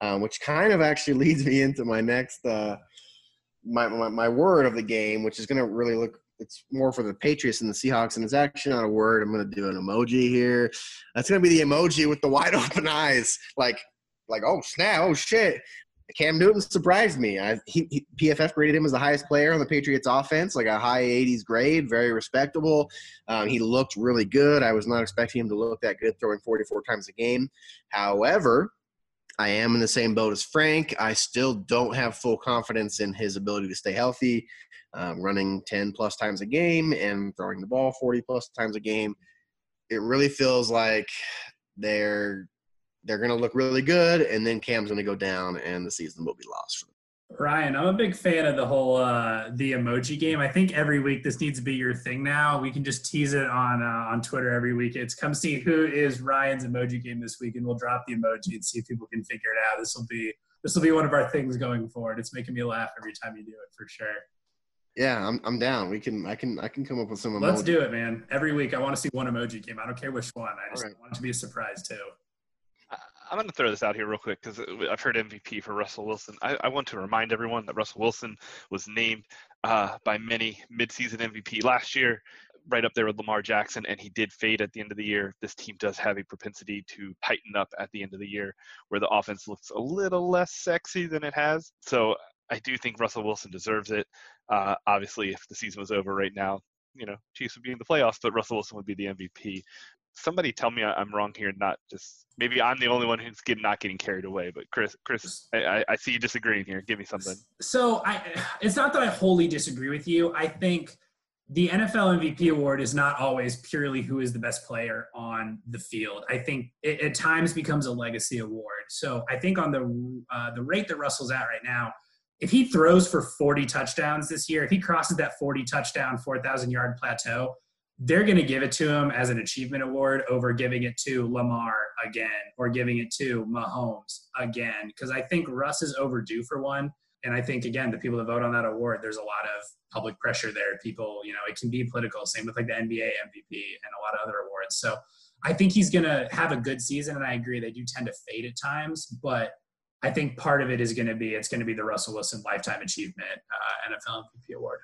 um, which kind of actually leads me into my next uh, – My, my my word of the game, which is going to really look – it's more for the Patriots and the Seahawks, and it's actually not a word. I'm going to do an emoji here. That's going to be the emoji with the wide-open eyes, like, like oh, snap, oh, shit. Cam Newton surprised me. I, he, he, P F F graded him as the highest player on the Patriots offense, like a high eighties grade, very respectable. Um, he looked really good. I was not expecting him to look that good throwing forty-four times a game. However, – I am in the same boat as Frank. I still don't have full confidence in his ability to stay healthy, um, running ten plus times a game and throwing the ball forty plus times a game. It really feels like they're they're going to look really good, and then Cam's going to go down, and the season will be lost for them. Ryan, I'm a big fan of the whole uh, the emoji game. I think every week this needs to be your thing now. We can just tease it on uh, on Twitter every week. It's come see who is Ryan's emoji game this week, and we'll drop the emoji and see if people can figure it out. This will be this will be one of our things going forward. It's making me laugh every time you do it for sure. Yeah, I'm I'm down. We can I can I can come up with some emoji. Let's do it, man. Every week I want to see one emoji game. I don't care which one. I just right. want it to be a surprise too. I'm going to throw this out here real quick because I've heard M V P for Russell Wilson. I, I want to remind everyone that Russell Wilson was named uh, by many midseason M V P last year, right up there with Lamar Jackson, and he did fade at the end of the year. This team does have a propensity to tighten up at the end of the year where the offense looks a little less sexy than it has. So I do think Russell Wilson deserves it. Uh, obviously, if the season was over right now, you know, Chiefs would be in the playoffs, but Russell Wilson would be the M V P. Somebody tell me I'm wrong here, not just – maybe I'm the only one who's getting, not getting carried away. But, Chris, Chris, I, I see you disagreeing here. Give me something. So, I, it's not that I wholly disagree with you. I think the N F L M V P award is not always purely who is the best player on the field. I think it at times becomes a legacy award. So, I think on the uh, the rate that Russell's at right now, if he throws for forty touchdowns this year, if he crosses that forty touchdown, four thousand yard plateau, they're going to give it to him as an achievement award over giving it to Lamar again or giving it to Mahomes again, because I think Russ is overdue for one. And I think, again, the people that vote on that award, there's a lot of public pressure there. People, you know, it can be political. Same with like the N B A M V P and a lot of other awards. So I think he's going to have a good season. And I agree, they do tend to fade at times. But I think part of it is going to be it's going to be the Russell Wilson Lifetime Achievement uh, N F L M V P award.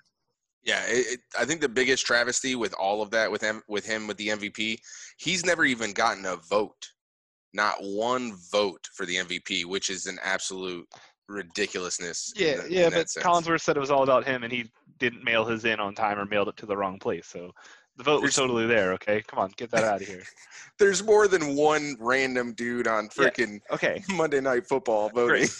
Yeah, it, it, I think the biggest travesty with all of that, with him, with him, with the M V P, he's never even gotten a vote, not one vote for the M V P, which is an absolute ridiculousness. Yeah, in the, yeah, in but Collinsworth said it was all about him, and he didn't mail his in on time or mailed it to the wrong place. So the vote There's, was totally there. Okay, come on, get that out of here. There's more than one random dude on freaking yeah, okay. Monday Night Football voting. Great.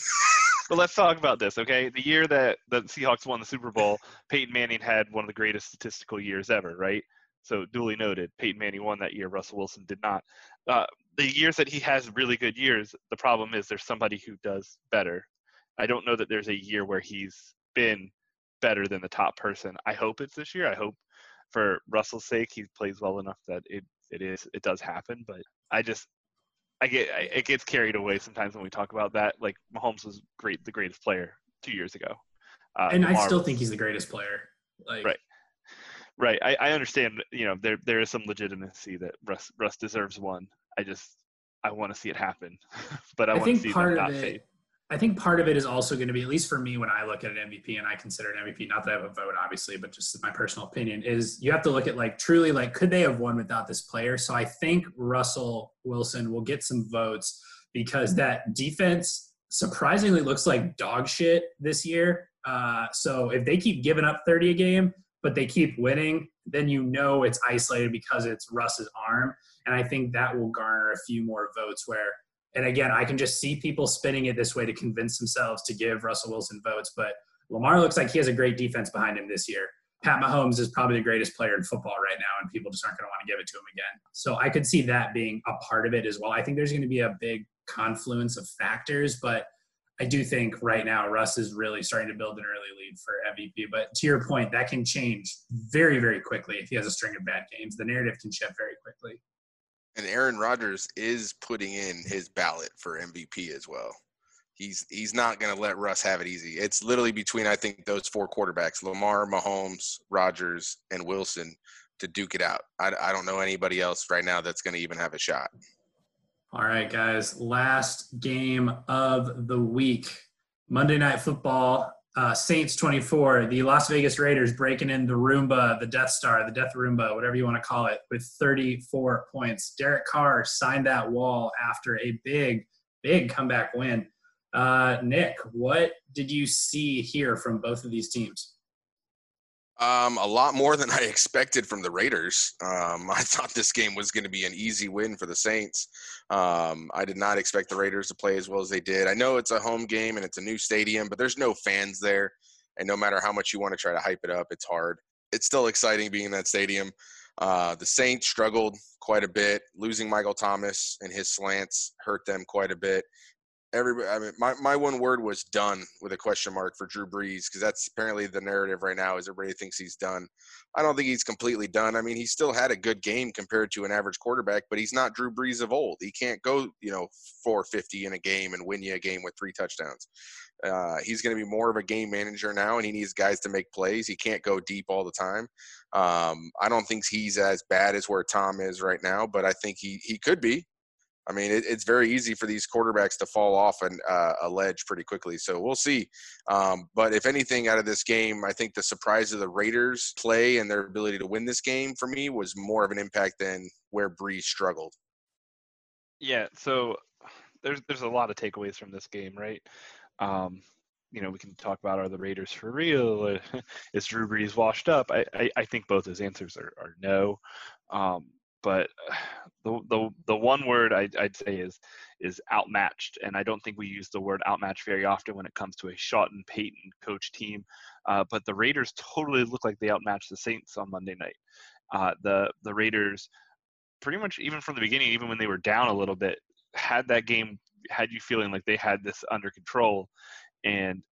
But let's talk about this, okay? The year that the Seahawks won the Super Bowl, Peyton Manning had one of the greatest statistical years ever, right? So duly noted, Peyton Manning won that year. Russell Wilson did not. Uh, the years that he has really good years, the problem is there's somebody who does better. I don't know that there's a year where he's been better than the top person. I hope it's this year. I hope for Russell's sake he plays well enough that it, it is it does happen. But I just I get I, it gets carried away sometimes when we talk about that. Like Mahomes was great, the greatest player two years ago, uh, and Lamar I still was, think he's the greatest player. Like, right, right. I, I understand. You know, there there is some legitimacy that Russ Russ deserves one. I just I want to see it happen, but I, I want think to see part them not of it. Fade. I think part of it is also going to be, at least for me, when I look at an M V P, and I consider an M V P, not that I have a vote, obviously, but just my personal opinion, is you have to look at, like, truly, like, could they have won without this player? So I think Russell Wilson will get some votes because that defense surprisingly looks like dog shit this year. Uh, so if they keep giving up thirty a game, but they keep winning, then you know it's isolated because it's Russ's arm. And I think that will garner a few more votes where – and again, I can just see people spinning it this way to convince themselves to give Russell Wilson votes. But Lamar looks like he has a great defense behind him this year. Pat Mahomes is probably the greatest player in football right now, and people just aren't going to want to give it to him again. So I could see that being a part of it as well. I think there's going to be a big confluence of factors, but I do think right now Russ is really starting to build an early lead for M V P. But to your point, that can change very, very quickly if he has a string of bad games. The narrative can shift very quickly. And Aaron Rodgers is putting in his ballot for M V P as well. He's he's not going to let Russ have it easy. It's literally between, I think, those four quarterbacks, Lamar, Mahomes, Rodgers, and Wilson, to duke it out. I, I don't know anybody else right now that's going to even have a shot. All right, guys. Last game of the week. Monday Night Football, uh, Saints twenty-four. The Las Vegas Raiders breaking in the Roomba, the Death Star, the Death Roomba, whatever you want to call it, with thirty-four points. Derek Carr signed that wall after a big, big comeback win. Uh, Nick, what did you see here from both of these teams? Um, a lot more than I expected from the Raiders. Um, I thought this game was going to be an easy win for the Saints. Um, I did not expect the Raiders to play as well as they did. I know it's a home game and it's a new stadium, but there's no fans there. And no matter how much you want to try to hype it up, it's hard. It's still exciting being in that stadium. Uh, the Saints struggled quite a bit. Losing Michael Thomas and his slants hurt them quite a bit. Everybody, I mean, my, my one word was done with a question mark for Drew Brees, because that's apparently the narrative right now is everybody thinks he's done. I don't think he's completely done. I mean, he still had a good game compared to an average quarterback, but he's not Drew Brees of old. He can't go, you know, four fifty in a game and win you a game with three touchdowns. Uh, he's going to be more of a game manager now, and he needs guys to make plays. He can't go deep all the time. Um, I don't think he's as bad as where Tom is right now, but I think he, he could be. I mean, it, it's very easy for these quarterbacks to fall off an, uh, a ledge pretty quickly. So we'll see. Um, but if anything out of this game, I think the surprise of the Raiders' play and their ability to win this game for me was more of an impact than where Brees struggled. Yeah, so there's there's a lot of takeaways from this game, right? Um, you know, we can talk about, are the Raiders for real? Is Drew Brees washed up? I, I, I think both those answers are, are no. Um, But the, the the one word I, I'd say is is outmatched, and I don't think we use the word outmatched very often when it comes to a Sean Payton coach team. Uh, but the Raiders totally look like they outmatched the Saints on Monday night. Uh, the the Raiders pretty much, even from the beginning, even when they were down a little bit, had that game, had you feeling like they had this under control. And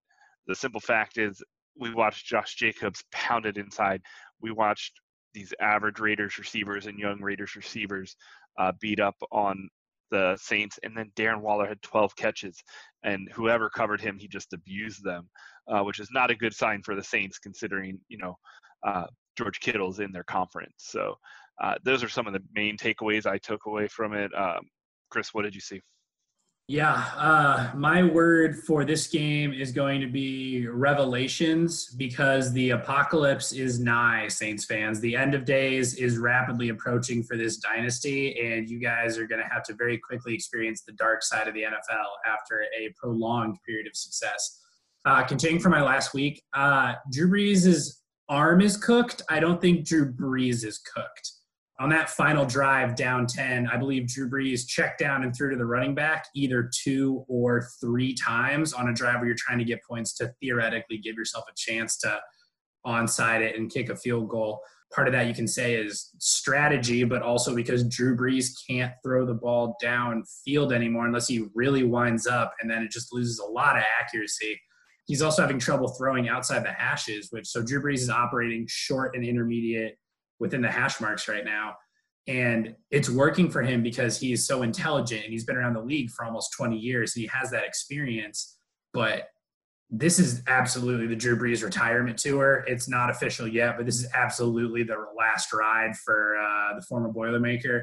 the simple fact is, we watched Josh Jacobs pounded inside. We watched these average Raiders receivers and young Raiders receivers uh, beat up on the Saints. And then Darren Waller had twelve catches, and whoever covered him, he just abused them, uh, which is not a good sign for the Saints, considering, you know, uh, George Kittle's in their conference. So uh, those are some of the main takeaways I took away from it. Um, Chris, what did you see? Yeah, uh, my word for this game is going to be revelations, because the apocalypse is nigh, Saints fans. The end of days is rapidly approaching for this dynasty, and you guys are going to have to very quickly experience the dark side of the N F L after a prolonged period of success. Uh, continuing from my last week, uh, Drew Brees' arm is cooked. I don't think Drew Brees is cooked. On that final drive down ten, I believe Drew Brees checked down and threw to the running back either two or three times on a drive where you're trying to get points to theoretically give yourself a chance to onside it and kick a field goal. Part of that you can say is strategy, but also because Drew Brees can't throw the ball downfield anymore unless he really winds up, and then it just loses a lot of accuracy. He's also having trouble throwing outside the hashes, which so Drew Brees is operating short and intermediate within the hash marks right now. And it's working for him because he is so intelligent and he's been around the league for almost twenty years and he has that experience. But this is absolutely the Drew Brees retirement tour. It's not official yet, but this is absolutely the last ride for uh, the former Boilermaker.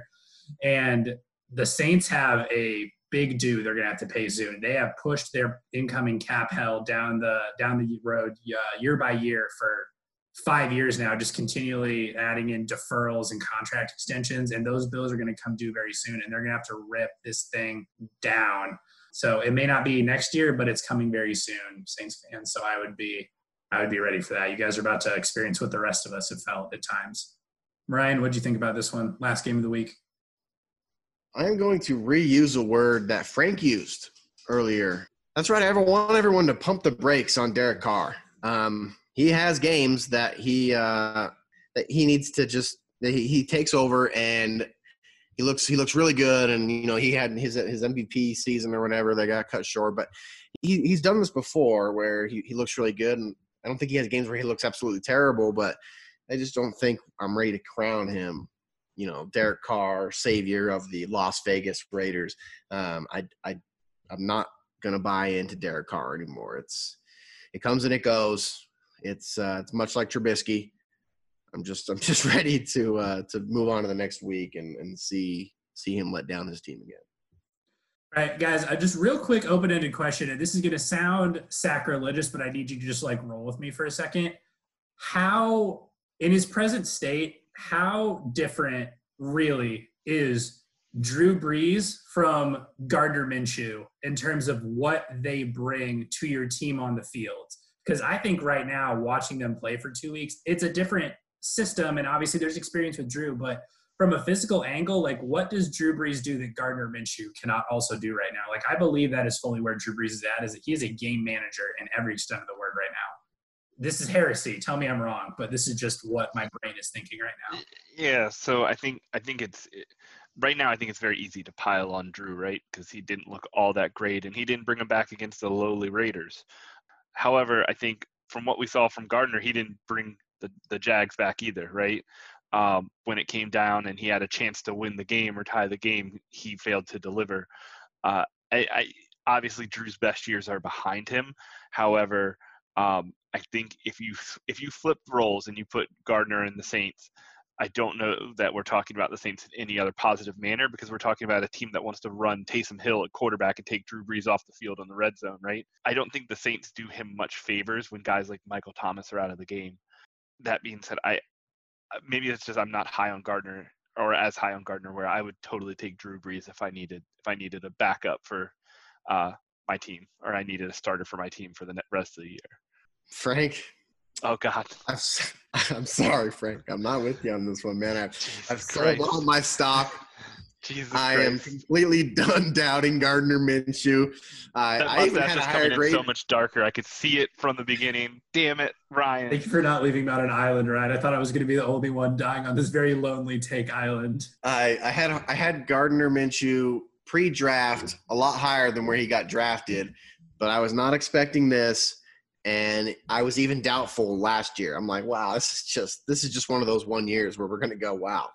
And the Saints have a big due they're going to have to pay soon. They have pushed their incoming cap hell down the down the road uh, year by year for five years now, just continually adding in deferrals and contract extensions. And those bills are going to come due very soon, and they're going to have to rip this thing down. So it may not be next year, but it's coming very soon, Saints fans. So I would be, I would be ready for that. You guys are about to experience what the rest of us have felt at times. Ryan, what do you think about this one? Last game of the week. I am going to reuse a word that Frank used earlier. That's right. I want everyone to pump the brakes on Derek Carr. Um, He has games that he uh, that he needs to just he, he takes over and he looks he looks really good, and you know he had his his M V P season or whatever, they got cut short, but he, he's done this before where he, he looks really good, and I don't think he has games where he looks absolutely terrible, but I just don't think I'm ready to crown him, you know, Derek Carr, savior of the Las Vegas Raiders. Um, I I I'm not gonna buy into Derek Carr anymore. It's it comes and it goes. It's uh, it's much like Trubisky. I'm just I'm just ready to uh, to move on to the next week and, and see see him let down his team again. All right, guys, I just real quick open-ended question, and this is going to sound sacrilegious, but I need you to just like roll with me for a second. How, in his present state, how different really is Drew Brees from Gardner Minshew in terms of what they bring to your team on the field? Because I think right now, watching them play for two weeks, it's a different system. And obviously there's experience with Drew, but from a physical angle, like what does Drew Brees do that Gardner Minshew cannot also do right now? Like I believe that is fully where Drew Brees is at, is that he is a game manager in every extent of the word right now. This is heresy. Tell me I'm wrong, but this is just what my brain is thinking right now. Yeah. So I think, I think it's it, right now, I think it's very easy to pile on Drew, right? Because he didn't look all that great and he didn't bring him back against the lowly Raiders. However, I think from what we saw from Gardner, he didn't bring the, the Jags back either, right? Um, when it came down and he had a chance to win the game or tie the game, he failed to deliver. Uh, I, I obviously, Drew's best years are behind him. However, um, I think if you if you flip roles and you put Gardner in the Saints, I don't know that we're talking about the Saints in any other positive manner, because we're talking about a team that wants to run Taysom Hill at quarterback and take Drew Brees off the field on the red zone, right? I don't think the Saints do him much favors when guys like Michael Thomas are out of the game. That being said, I maybe it's just I'm not high on Gardner or as high on Gardner where I would totally take Drew Brees if I needed if I needed a backup for uh, my team, or I needed a starter for my team for the rest of the year. Frank. Oh, God. I'm, I'm sorry, Frank. I'm not with you on this one, man. I've, I've sold all my stock. Jesus I Christ. am completely done doubting Gardner Minshew. I, that I even had a higher grade. So much darker. I could see it from the beginning. Damn it, Ryan. Thank you for not leaving Mountain Island, Ryan. I thought I was going to be the only one dying on this very lonely Take Island. I, I had I had Gardner Minshew pre-draft a lot higher than where he got drafted, but I was not expecting this. And I was even doubtful last year. I'm like, wow, this is just this is just one of those one years where we're going to go, wow.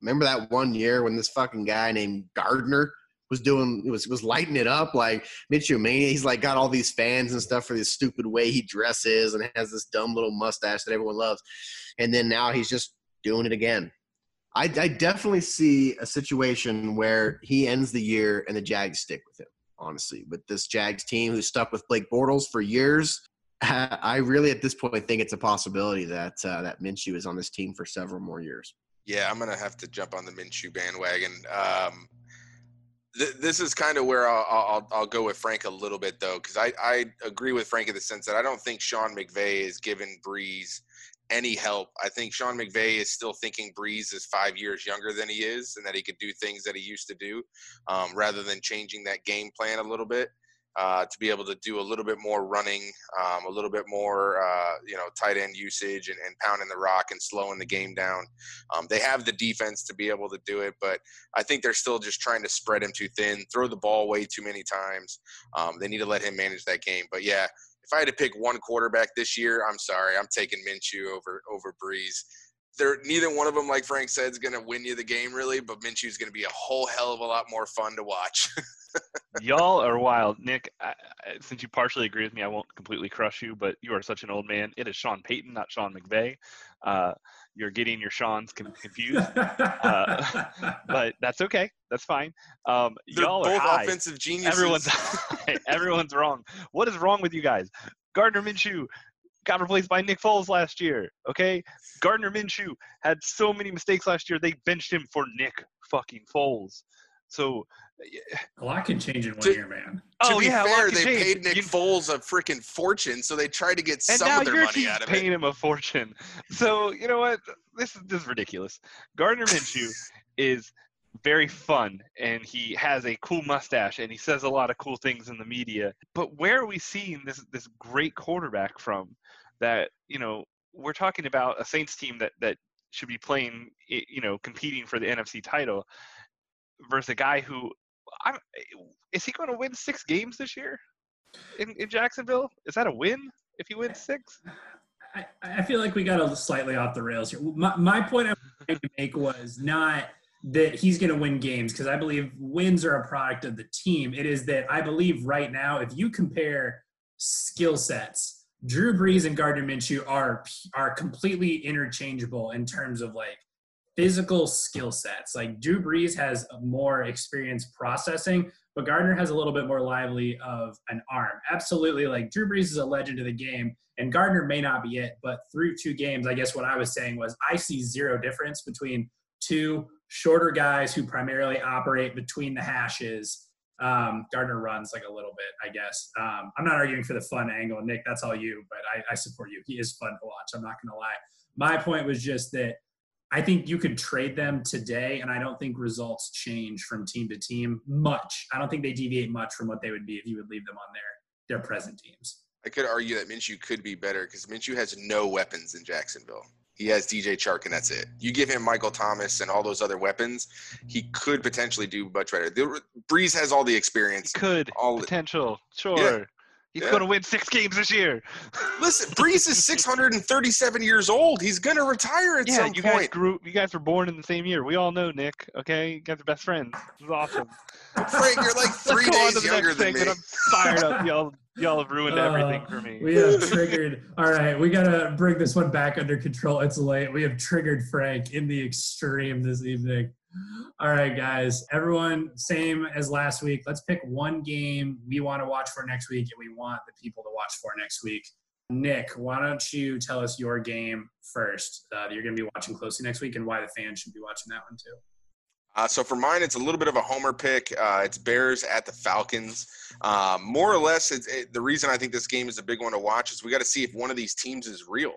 Remember that one year when this fucking guy named Gardner was doing – was was lighting it up? Like, Minshew Mania, he's like got all these fans and stuff for this stupid way he dresses and has this dumb little mustache that everyone loves. And then now he's just doing it again. I, I definitely see a situation where he ends the year and the Jags stick with him, honestly. With this Jags team who's stuck with Blake Bortles for years – I really, at this point, think it's a possibility that uh, that Minshew is on this team for several more years. Yeah, I'm going to have to jump on the Minshew bandwagon. Um, th- this is kind of where I'll, I'll, I'll go with Frank a little bit, though, because I, I agree with Frank in the sense that I don't think Sean McVay is giving Brees any help. I think Sean McVay is still thinking Brees is five years younger than he is and that he could do things that he used to do um, rather than changing that game plan a little bit. Uh, to be able to do a little bit more running, um, a little bit more, uh, you know, tight end usage and, and pounding the rock and slowing the game down. Um, they have the defense to be able to do it, but I think they're still just trying to spread him too thin, throw the ball way too many times. Um, they need to let him manage that game. But, yeah, if I had to pick one quarterback this year, I'm sorry, I'm taking Minshew over over Breeze. They're, neither one of them, like Frank said, is going to win you the game, really, but Minshew's going to be a whole hell of a lot more fun to watch. Y'all are wild. Nick, I, since you partially agree with me, I won't completely crush you, but you are such an old man. It is Sean Payton, not Sean McVay. Uh, you're getting your Seans confused. Uh, but that's okay. That's fine. Um, y'all are both high. Offensive geniuses. Everyone's high. Everyone's wrong. What is wrong with you guys? Gardner Minshew got replaced by Nick Foles last year, okay? Gardner Minshew had so many mistakes last year, they benched him for Nick fucking Foles. So a lot can change in one to, year, man. To oh, be yeah, fair, they change. paid Nick you, Foles a freaking fortune, so they tried to get some of their money out of it. And now paying him a fortune. So, you know what? This, this is ridiculous. Gardner Minshew is very fun, and he has a cool mustache, and he says a lot of cool things in the media. But where are we seeing this this great quarterback from? That, you know, we're talking about a Saints team that, that should be playing, you know, competing for the N F C title versus a guy who I'm, is he going to win six games this year in, in Jacksonville? Is that a win if he wins six? I, I feel like we got slightly off the rails here. My, my point I was trying to make was not – that he's going to win games, because I believe wins are a product of the team. It is that I believe right now, if you compare skill sets, Drew Brees and Gardner Minshew are are completely interchangeable in terms of like physical skill sets. Like Drew Brees has more experience processing, but Gardner has a little bit more lively of an arm. Absolutely, like Drew Brees is a legend of the game, and Gardner may not be it, but through two games, I guess what I was saying was I see zero difference between two shorter guys who primarily operate between the hashes. Um, Gardner runs like a little bit, I guess. Um, I'm not arguing for the fun angle, Nick, that's all you, but I, I support you. He is fun to watch, I'm not going to lie. My point was just that I think you could trade them today, and I don't think results change from team to team much. I don't think they deviate much from what they would be if you would leave them on their, their present teams. I could argue that Minshew could be better because Minshew has no weapons in Jacksonville. He has D J Chark, and that's it. You give him Michael Thomas and all those other weapons, he could potentially do much better. The, Breeze has all the experience. He could. All potential. The, sure. Yeah, he's yeah. going to win six games this year. Listen, Breeze is six hundred thirty-seven years old. He's going to retire at yeah, some you point. Guys grew, you guys were born in the same year. We all know, Nick. Okay? You guys are best friends. This is awesome. Frank, you're like three days younger than me. I'm fired up, y'all. Y'all have ruined uh, everything for me. We have triggered. All right, we got to bring this one back under control. It's late. We have triggered Frank in the extreme this evening. All right, guys. Everyone, same as last week. Let's pick one game we want to watch for next week and we want the people to watch for next week. Nick, why don't you tell us your game first uh, that you're going to be watching closely next week and why the fans should be watching that one too. Uh, so for mine, it's a little bit of a homer pick. Uh, it's Bears at the Falcons. Uh, more or less, it's, it, the reason I think this game is a big one to watch is we got to see if one of these teams is real.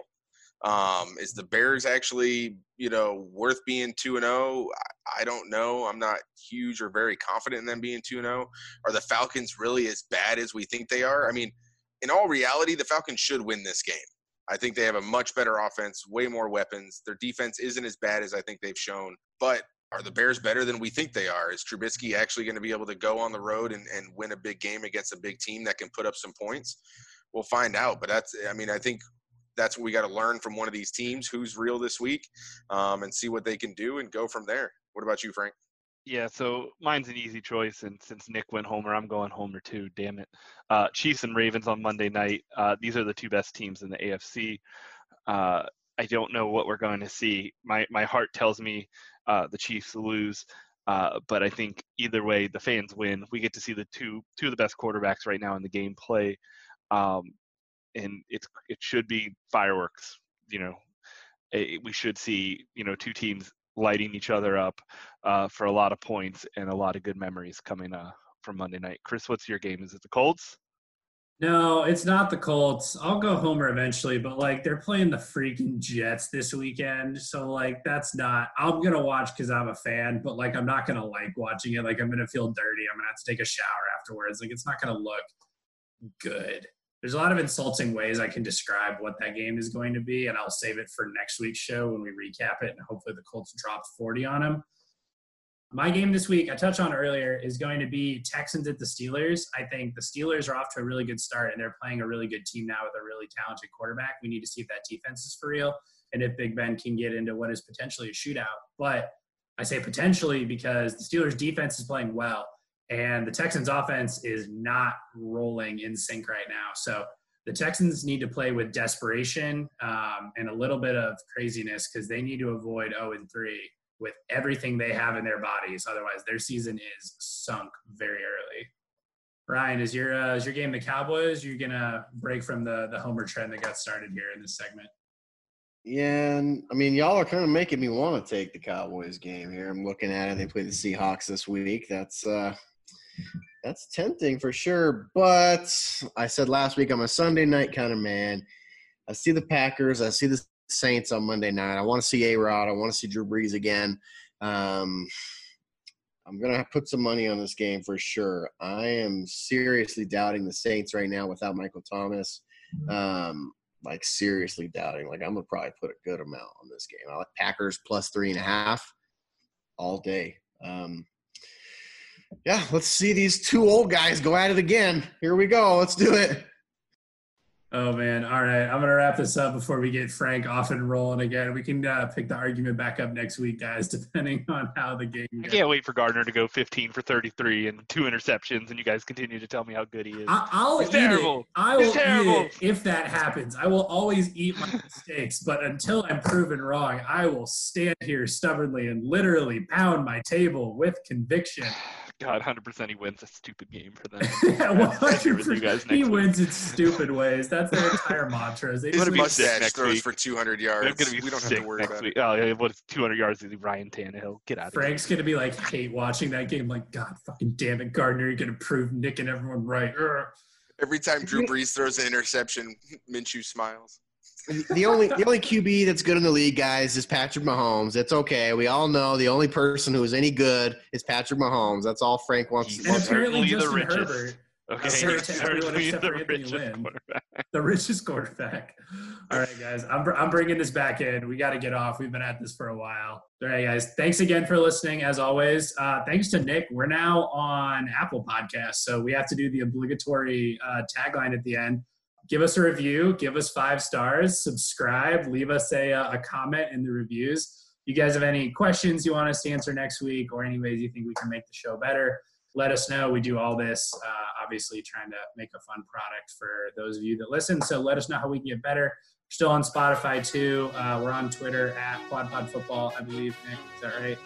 Um, is the Bears actually, you know, worth being two and oh? I, I don't know. I'm not huge or very confident in them being two and oh. Are the Falcons really as bad as we think they are? I mean, in all reality, the Falcons should win this game. I think they have a much better offense, way more weapons. Their defense isn't as bad as I think they've shown, but are the Bears better than we think they are? Is Trubisky actually going to be able to go on the road and, and win a big game against a big team that can put up some points? We'll find out. But that's, I mean, I think that's what we got to learn from one of these teams, who's real this week, um, and see what they can do and go from there. What about you, Frank? Yeah, so mine's an easy choice, and since Nick went homer, I'm going homer too, damn it. Uh, Chiefs and Ravens on Monday night. Uh, these are the two best teams in the A F C. Uh, I don't know what we're going to see. My, my heart tells me Uh, the Chiefs lose, uh, but I think either way the fans win. We get to see the two two of the best quarterbacks right now in the game play, um, and it's it should be fireworks. You know, it, we should see you know two teams lighting each other up uh, for a lot of points and a lot of good memories coming uh, from Monday night. Chris, what's your game? Is it the Colts? No, it's not the Colts. I'll go homer eventually, but, like, they're playing the freaking Jets this weekend. So, like, that's not – I'm going to watch because I'm a fan, but, like, I'm not going to like watching it. Like, I'm going to feel dirty. I'm going to have to take a shower afterwards. Like, it's not going to look good. There's a lot of insulting ways I can describe what that game is going to be, and I'll save it for next week's show when we recap it, and hopefully the Colts drop forty on them. My game this week, I touched on earlier, is going to be Texans at the Steelers. I think the Steelers are off to a really good start, and they're playing a really good team now with a really talented quarterback. We need to see if that defense is for real and if Big Ben can get into what is potentially a shootout. But I say potentially because the Steelers' defense is playing well, and the Texans' offense is not rolling in sync right now. So the Texans need to play with desperation um, and a little bit of craziness because they need to avoid oh and three with everything they have in their bodies. Otherwise, their season is sunk very early. Ryan, is your uh, is your game the Cowboys? You're going to break from the, the homer trend that got started here in this segment. Yeah, and I mean, y'all are kind of making me want to take the Cowboys game here. I'm looking at it. They play the Seahawks this week. That's uh, that's tempting for sure. But I said last week I'm a Sunday night kind of man. I see the Packers. I see the Saints on Monday night. I want to see A-Rod. I want to see Drew Brees again. Um, I'm going to put some money on this game for sure. I am seriously doubting the Saints right now without Michael Thomas. Um Like, seriously doubting. Like, I'm going to probably put a good amount on this game. I like Packers plus three and a half all day. Um, yeah, let's see these two old guys go at it again. Here we go. Let's do it. Oh, man. All right. I'm going to wrap this up before we get Frank off and rolling again. We can uh, pick the argument back up next week, guys, depending on how the game goes. I can't wait for Gardner to go fifteen for thirty-three and two interceptions, and you guys continue to tell me how good he is. I- I'll it's eat terrible. It. I will terrible. Eat it if that happens. I will always eat my mistakes, but until I'm proven wrong, I will stand here stubbornly and literally pound my table with conviction. God, one hundred percent he wins a stupid game for them. Yeah, one hundred percent he wins in stupid ways. That's their entire mantra. Is His mustache throws week. for two hundred yards. It's gonna be we don't have to worry about week. it. Oh, yeah, what is two hundred yards is Ryan Tannehill? Get out of Frank's here. Frank's going to be like, hate watching that game. Like, God fucking damn it, Gardner. You're going to prove Nick and everyone right. Urgh. Every time Drew Brees throws an interception, Minshew smiles. the only the only Q B that's good in the league, guys, is Patrick Mahomes. It's okay. We all know the only person who is any good is Patrick Mahomes. That's all Frank wants. And wants apparently Justin the richest. Herbert. Okay. The richest quarterback. The richest quarterback. All right, guys. I'm I'm bringing this back in. We got to get off. We've been at this for a while. All right, guys. Thanks again for listening, as always. Uh, thanks to Nick. We're now on Apple Podcasts, so we have to do the obligatory uh, tagline at the end. Give us a review, give us five stars, subscribe, leave us a, a comment in the reviews. You guys have any questions you want us to answer next week or any ways you think we can make the show better, let us know. We do all this, uh, obviously trying to make a fun product for those of you that listen. So let us know how we can get better. We're still on Spotify too. Uh, we're on Twitter at QuadPodFootball, I believe, Nick. Is that right?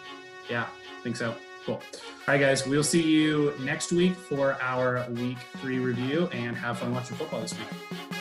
Yeah, I think so. Cool. All right, guys, we'll see you next week for our week three review, and have fun watching football this week.